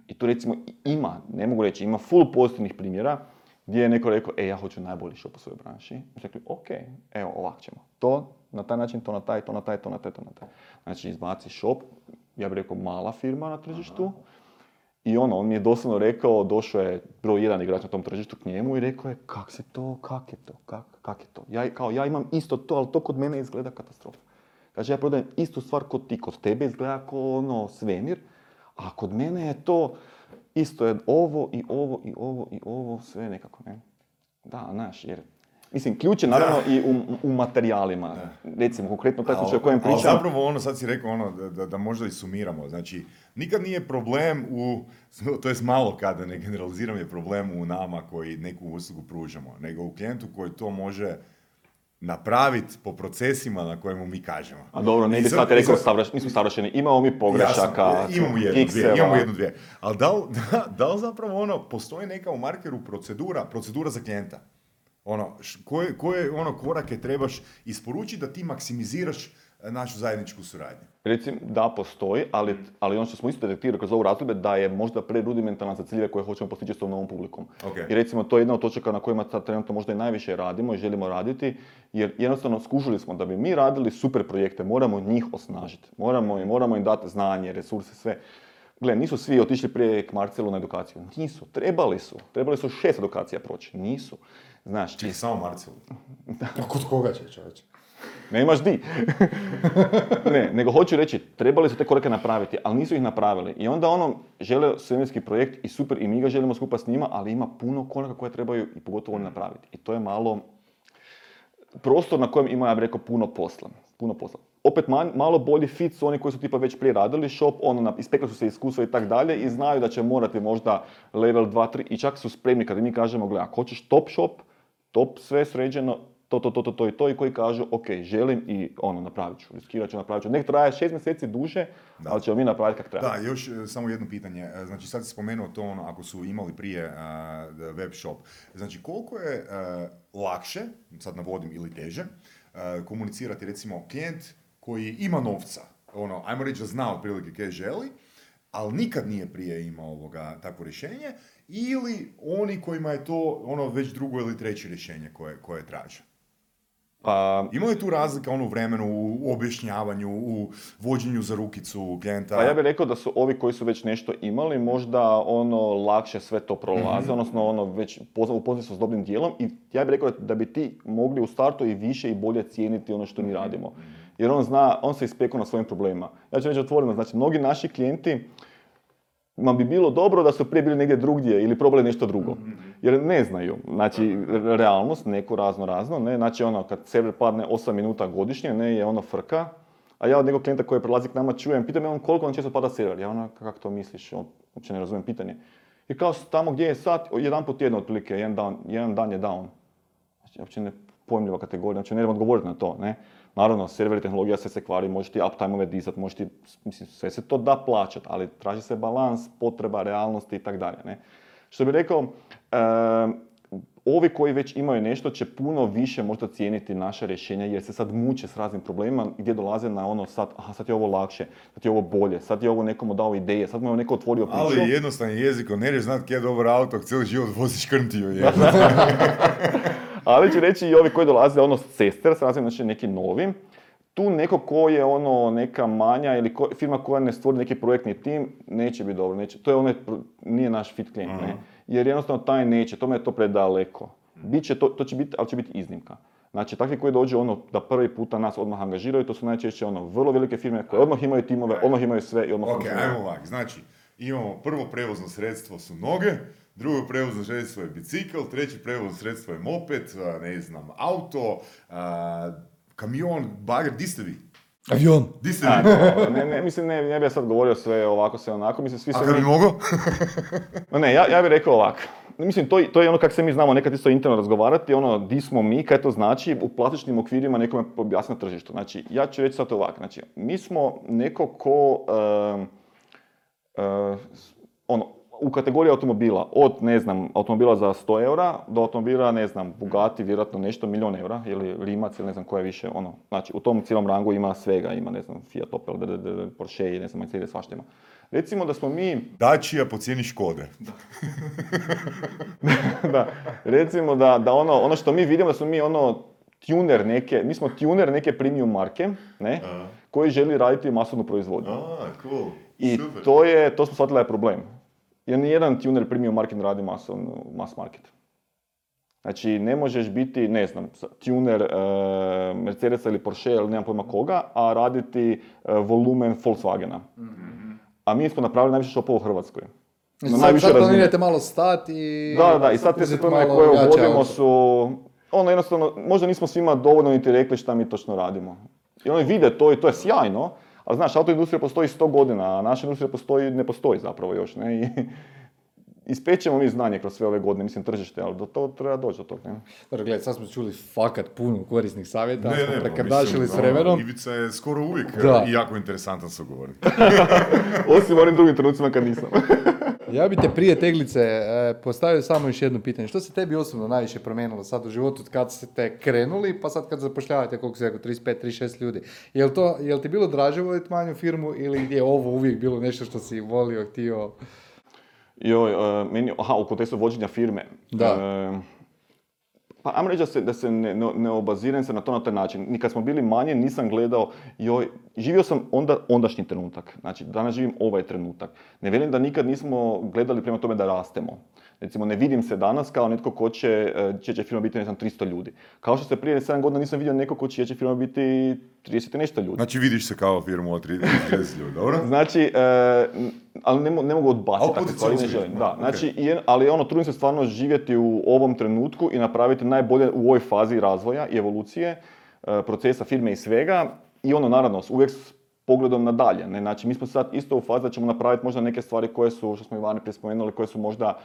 I tu recimo ima, ne mogu reći, ima full pozitivnih primjera gdje je neko rekao, ja hoću najbolji shop u svojoj branši. I rekli, okej, evo ovak ćemo, to na taj način, to na taj. Znači izbaci shop, ja bih rekao mala firma na tržištu. Aha. I ono, on mi je doslovno rekao, došao je broj jedan igrač na tom tržištu k njemu i rekao je kak je to. Ja imam isto to, ali to kod mene izgleda katastrofa. Kaže, ja prodajem istu stvar kod ti, kod tebe izgleda kao ono svemir, a kod mene je to isto je ovo, sve nekako, ne? Da, znaš, jer... Mislim, ključ je naravno i u materijalima, recimo konkretno taj slučaj o kojem pričam. Ali zapravo ono, sad si rekao ono, da možda i sumiramo, znači nikad nije problem to jest malo kada ne generaliziram je problem u nama koji neku uslugu pružamo, nego u klijentu koji to može napraviti po procesima na kojemu mi kažemo. A dobro, ne bi sad rekao savršeni, imamo mi pogrešaka, imamo jednu, dvije, ali da li zapravo ono, postoji neka u Markeru procedura za klijenta? Ono, koje ono korake trebaš isporučiti da ti maksimiziraš našu zajedničku suradnju? Recimo da postoji, ali ono što smo isto detektirali kroz ovu razdoblje da je možda prerudimentalna za ciljeve koje hoćemo postići s tom novom publikom. Okay. I recimo to je jedna od točaka na kojima sad trenutno možda i najviše radimo i želimo raditi, jer jednostavno skužili smo da bi mi radili super projekte, moramo njih osnažiti, moramo im dati znanje, resurse, sve. Gle, nisu svi otišli prije k Marcelu na edukaciju. Nisu, trebali su 6 edukacija proći, nisu. Znaš, čekaj, samo Marcelu. Kod koga će, čovječe? nemaš di. Ne, nego hoću reći, trebali su te korake napraviti, ali nisu ih napravili. I onda ono, žele svemirski projekt i super, i mi ga želimo skupa s njima, ali ima puno koraka koje trebaju i pogotovo oni napraviti. I to je malo prostor na kojem ima, ja bih rekao, puno posla. Puno posla. Opet malo bolji fit su oni koji su tipa već prije radili shop, ono, ispekli su se iskustva i tak dalje i znaju da će morati možda level 2, 3 i čak su spremni kada mi kažemo, gle, ako hoćeš top shop, top sve sređeno, to i koji kažu, ok, želim i ono, napravit ću. Nek traje 6 mjeseci duže, da, ali ćemo mi napraviti kako treba. Da, još samo jedno pitanje. Znači, sad si spomenuo to, ono, ako su imali prije web shop. Znači, koliko je lakše, sad navodim, ili teže, komunicirati, recimo, klijent koji ima novca, ono, ajmo reći da zna otprilike kaj želi, ali nikad nije prije imao takvo rješenje, ili oni kojima je to ono već drugo ili treće rješenje koje traže? Ima li tu razlika ono vremenu, u objašnjavanju, u vođenju za rukicu klijenta? Pa ja bih rekao da su ovi koji su već nešto imali, možda ono lakše sve to prolaze, mm-hmm, odnosno ono već upoznali su s dobrim dijelom i ja bih rekao da bi ti mogli u startu i više i bolje cijeniti ono što mi radimo. Jer on zna, on se ispekao na svojim problemima. Ja ću reći otvoreno, znači mnogi naši klijenti ma bi bilo dobro da su prije bili negdje drugdje ili probali nešto drugo. Jer ne znaju, znači realnost, neko razno, ne, znači ono kad server padne 8 minuta godišnje, ne, je ono frka, a ja od nekog klijenta koji prelazi k nama čujem, pita me on koliko on često pada server, ja ono kako to misliš, uopće ne razumijem pitanje. I kao tamo gdje je sad, jedan put tjedno otprilike, jedan dan je down. Znači uopće nepojmljiva kategorija, znači ne trebam odgovoriti na to, ne. Naravno, serveri, tehnologija, sve se kvari, možeš ti uptime-ove dizati, možeš ti, mislim, sve se to da plaćati, ali traži se balans, potreba, realnosti i tak dalje, ne. Što bih rekao, ovi koji već imaju nešto će puno više možda cijeniti naše rješenja jer se sad muče s raznim problemima gdje dolaze na ono sad, aha, sad je ovo lakše, sad je ovo bolje, sad je ovo nekomu dao ideje, sad mu je neko otvorio priču. Ali jednostavno jezikom, ne reš znat kada je dobar auto, cijeli život voziš krntiju, je. Ali ću reći i ovi koji dolaze, ono, s ceste, srazim, znači neki novi. Tu neko ko je, ono, neka manja ili firma koja ne stvori neki projektni tim, neće biti dobro, neće. To je onaj, nije naš fit klijent, ne. Jer jednostavno taj neće, tome je to predaleko. Biće to će biti, ali će biti iznimka. Znači, takvi koji dođu, ono, da prvi puta nas odmah angažiraju, to su najčešće, ono, vrlo velike firme koje odmah imaju timove, odmah imaju sve i odmah... Ok, ajmo ovak, znači, imamo prvo prevozno sredstvo su noge, drugo prevozno sredstvo je bicikl, treće prevozno sredstvo je moped, ne znam, auto, kamion, bager, di ste vi? Avion. Di ste vi? Ne, mislim, ne bih ja sad govorio sve ovako, sve onako, mislim, svi se... A kad bi mogao? Ne, ja bih rekao ovako. Mislim, to je ono kako se mi znamo nekad isto interno razgovarati, ono, di smo mi, kaj to znači, u plastičnim okvirima nekome objasniti na tržištu. Znači, ja ću reći sad ovako, znači, mi smo neko ko, ono, u kategoriji automobila, od, ne znam, automobila za 100 eura do automobila, ne znam, Bugatti, vjerojatno nešto, milijon eura, ili Rimac, ili ne znam koja više, ono, znači u tom cijelom rangu ima svega, ima, ne znam, Fiat, Opel, Porsche, ne znam, Mercedes, svašta ima. Recimo da smo mi... Dacia po cijeni Škode. Da, recimo da ono što mi vidimo da smo mi ono tuner neke, mi smo tuner neke premium marke, ne, koji želi raditi masovnu proizvodnju. Cool. I super. To smo shvatili da je problem. Jer nijedan tuner premium market radi mass market. Znači, ne možeš biti, ne znam, tuner Mercedesa ili Porsche ili nemam pojma koga, a raditi volumen Volkswagena. Mm-hmm. A mi smo napravili najviše shopova u Hrvatskoj. Sad planirate malo stati i... Da, i sad te spreme koje uvodimo su... Ono, jednostavno, možda nismo svima dovoljno niti rekli šta mi točno radimo. I oni vide to i to je sjajno. Ali znaš, autoindustrija postoji 100 godina, a naša industrija ne postoji zapravo još, ne? I ispećemo mi znanje kroz sve ove godine, mislim tržište, ali do to treba doći do toga, ne? Dobro, gledaj, sad smo čuli fakat puno korisnih savjeta, smo prekardašili s vremenom. Ivica je skoro uvijek i jako interesantan sugovornik. Osim onim drugim trenucima kad nisam. Ja bi te prije teglice postavio samo još jedno pitanje. Što se tebi osobno najviše promijenilo sad u životu od kad ste krenuli pa sad kad zapošljavate koliko se rekao, 35-36 ljudi? Jel ti bilo draže voditi manju firmu ili je ovo uvijek bilo nešto što si volio, htio? Meni, u kontekstu vođenja firme. Da. Pa ajmo reći da se ne obaziram se na to na taj način. Ni kad smo bili manje nisam gledao, živio sam ondašnji trenutak. Znači, danas živim ovaj trenutak. Ne velim da nikad nismo gledali prema tome da rastemo. Recimo, ne vidim se danas kao netko ko će firma biti, ne znam, 300 ljudi. Kao što se prije 7 godina nisam vidio neko ko će firma biti 30 i nešto ljudi. Znači, vidiš se kao firmu od 30 ljudi, dobro? Znači, ali ne mogu odbaciti takve stvari, ne želim. Da, znači, okay. Ali trudim se stvarno živjeti u ovom trenutku i napraviti najbolje u ovoj fazi razvoja i evolucije, procesa firme i svega. I naravno, uvijek s pogledom nadalje. Ne? Znači, mi smo sad isto u fazi da ćemo napraviti možda neke stvari koje su, što smo i Ivani prije spomenuli, koje su možda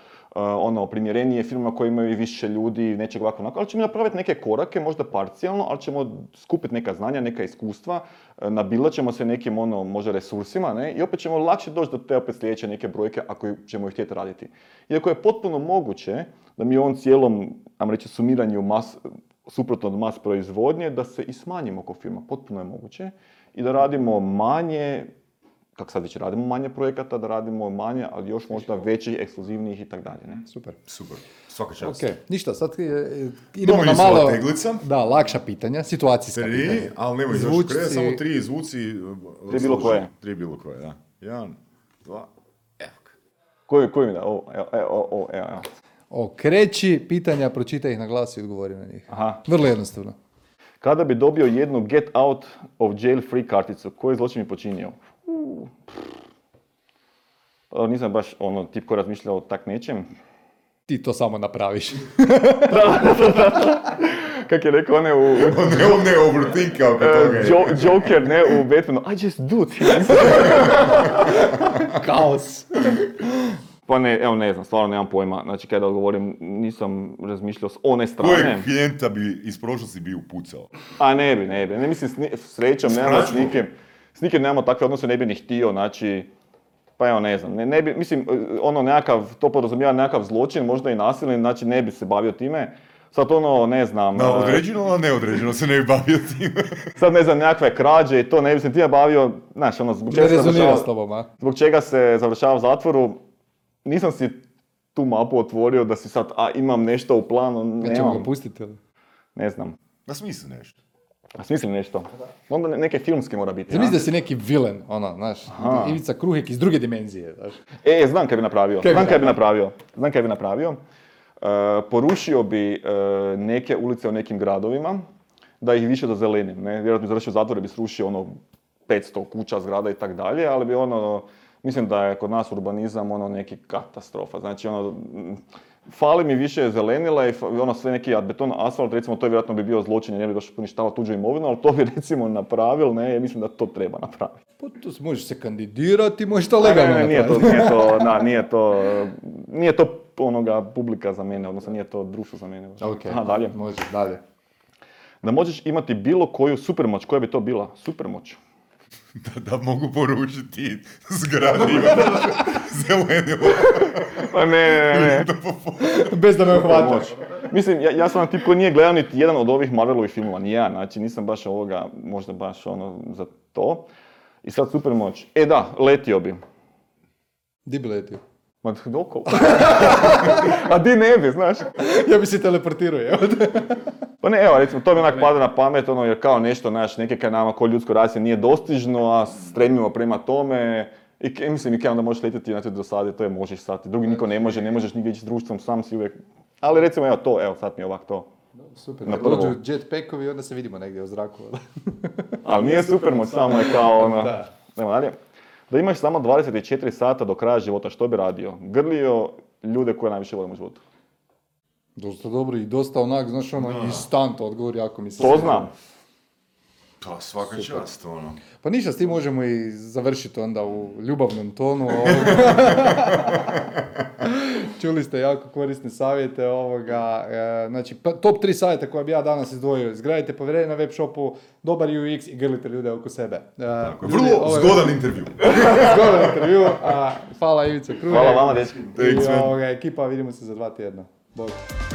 primjerenije firmama koje imaju više ljudi, nečeg ovako onako, ali ćemo napraviti neke korake, možda parcijalno, ali ćemo skupiti neka znanja, neka iskustva, nabilat ćemo se nekim možda resursima, ne? I opet ćemo lakše doći do te opet sljedeće neke brojke ako ćemo ih htjeti raditi. Iako je potpuno moguće da mi u ovom cijelom, sumiranju suprotno od mas proizvodnje, da se i smanjimo kao firma, potpuno je moguće, i da radimo manje, kako sad već radimo manje projekata, da radimo manje, ali još možda većih, ekskluzivnijih i tako dalje, ne? Super. Svaka čast. Ok, ništa, sad idemo na malo, lakša pitanja, situacijska pitanja. Ali nemoj izvući kreja, samo tri izvuci. Tri bilo koje, da. 1, 2, evo ga. Koji mi da? Evo. Okreći pitanja, pročitaj ih na glas i odgovori na njih. Aha. Vrlo jednostavno. Kada bi dobio jednu get out of jail free karticu, koji zločin bi počinio? Nisam baš tip koji razmišljao o tak nečem. Ti to samo napraviš. Da. Kako je rekao, overthinka oko toga. Joker, ne, u Batmanu. I just do it. Kaos. Pa ne znam, stvarno nemam pojma. Znači, kada odgovorim, nisam razmišljao s one strane. Kojeg klijenta bi iz prošlosti bi upucao? A ne bi. Ne mislim, srećom, nemam s nikim. S nikim nemamo takve odnose, ne bi ni htio, znači... Pa ne znam, ne bi, mislim, nekakav, to podrazumijeva nekakav zločin, možda i nasilni, znači ne bi se bavio time. Sad ne znam... Na određeno, a neodređeno se ne bi bavio time. Sad ne znam, nekakve krađe i to, ne bi se time bavio, znaš, zbog čega se završava u zatvoru. Nisam si tu mapu otvorio da si sad, imam nešto u planu, nemam. Nećemo ga pustiti, ali? Ne znam. Da smisli nešto. Onda neke filmske mora biti. Zamisli da si neki vilen, znaš, Ivica Kruhek iz druge dimenzije, znaš. Znam kaj bi napravio. Znam kaj bi napravio. Porušio bi neke ulice u nekim gradovima, da ih više zazelenim, ne? Vjerojatno bi završio zatvor jer bi srušio 500 kuća, zgrada i tak dalje, ali bi mislim da je kod nas urbanizam neki katastrofa, znači fali mi više zelenila i sve neki beton, asfalt, recimo to je vjerojatno bi bio zločin, ne bi došao poništavao tuđu imovinu, ali to bi recimo napravil, ne, mislim da to treba napraviti. Pa tu možeš se kandidirati, možeš to legalno napraviti. Nije to publika za mene, odnosno nije to društvo za mene. Okay. Dalje. Može, dalje. Da možeš imati bilo koju supermoć, koja bi to bila? Supermoć. Da mogu poručiti zgradi zelenilo. Pa ne. Bez da me hvataš. Mislim, ja sam tip koji nije gledao niti jedan od ovih Marvelovih filmova, ni ja. Znači, nisam baš možda baš za to. I sad supermoć. Letio bi. Di bi letio? Ma dokolo. A di ne bi, znaš? Ja bi se teleportirao, evo. Pa ne, evo, recimo, to mi pada na pamet, jer kao nešto, neke kaj nama ko ljudsko rasi nije dostižno, a stremimo prema tome. I mislim, i kaj onda možeš letiti do sada, to je možeš sad. Drugi niko ne može, ne možeš nigdje ići s društvom, sam si uvijek... Ali recimo, evo to, sad mi je ovak to. Super, kad dođu jetpackovi, onda se vidimo negdje u zraku. Ali nije supermoć, samo je kao Nemo dalje. Da imaš samo 24 sata do kraja života, što bi radio? Grlio ljude koje najviše volim u životu. Dosta dobro i dosta znaš, instant odgovor, jako mi se... To znam. Pa, svaka čast, Pa ništa, s tim možemo i završiti onda u ljubavnom tonu. Čuli ste jako korisne savjete . Znači, top 3 savjeta koja bi ja danas izdvojio. Izgradite povjerenje na web shopu, dobar UX i grlite ljude oko sebe. Vrlo zgodan intervju. Zgodan intervju. Hvala Ivica Kruhek. Hvala vama, dečki. I ekipa, vidimo se za 2 tjedna. Bog.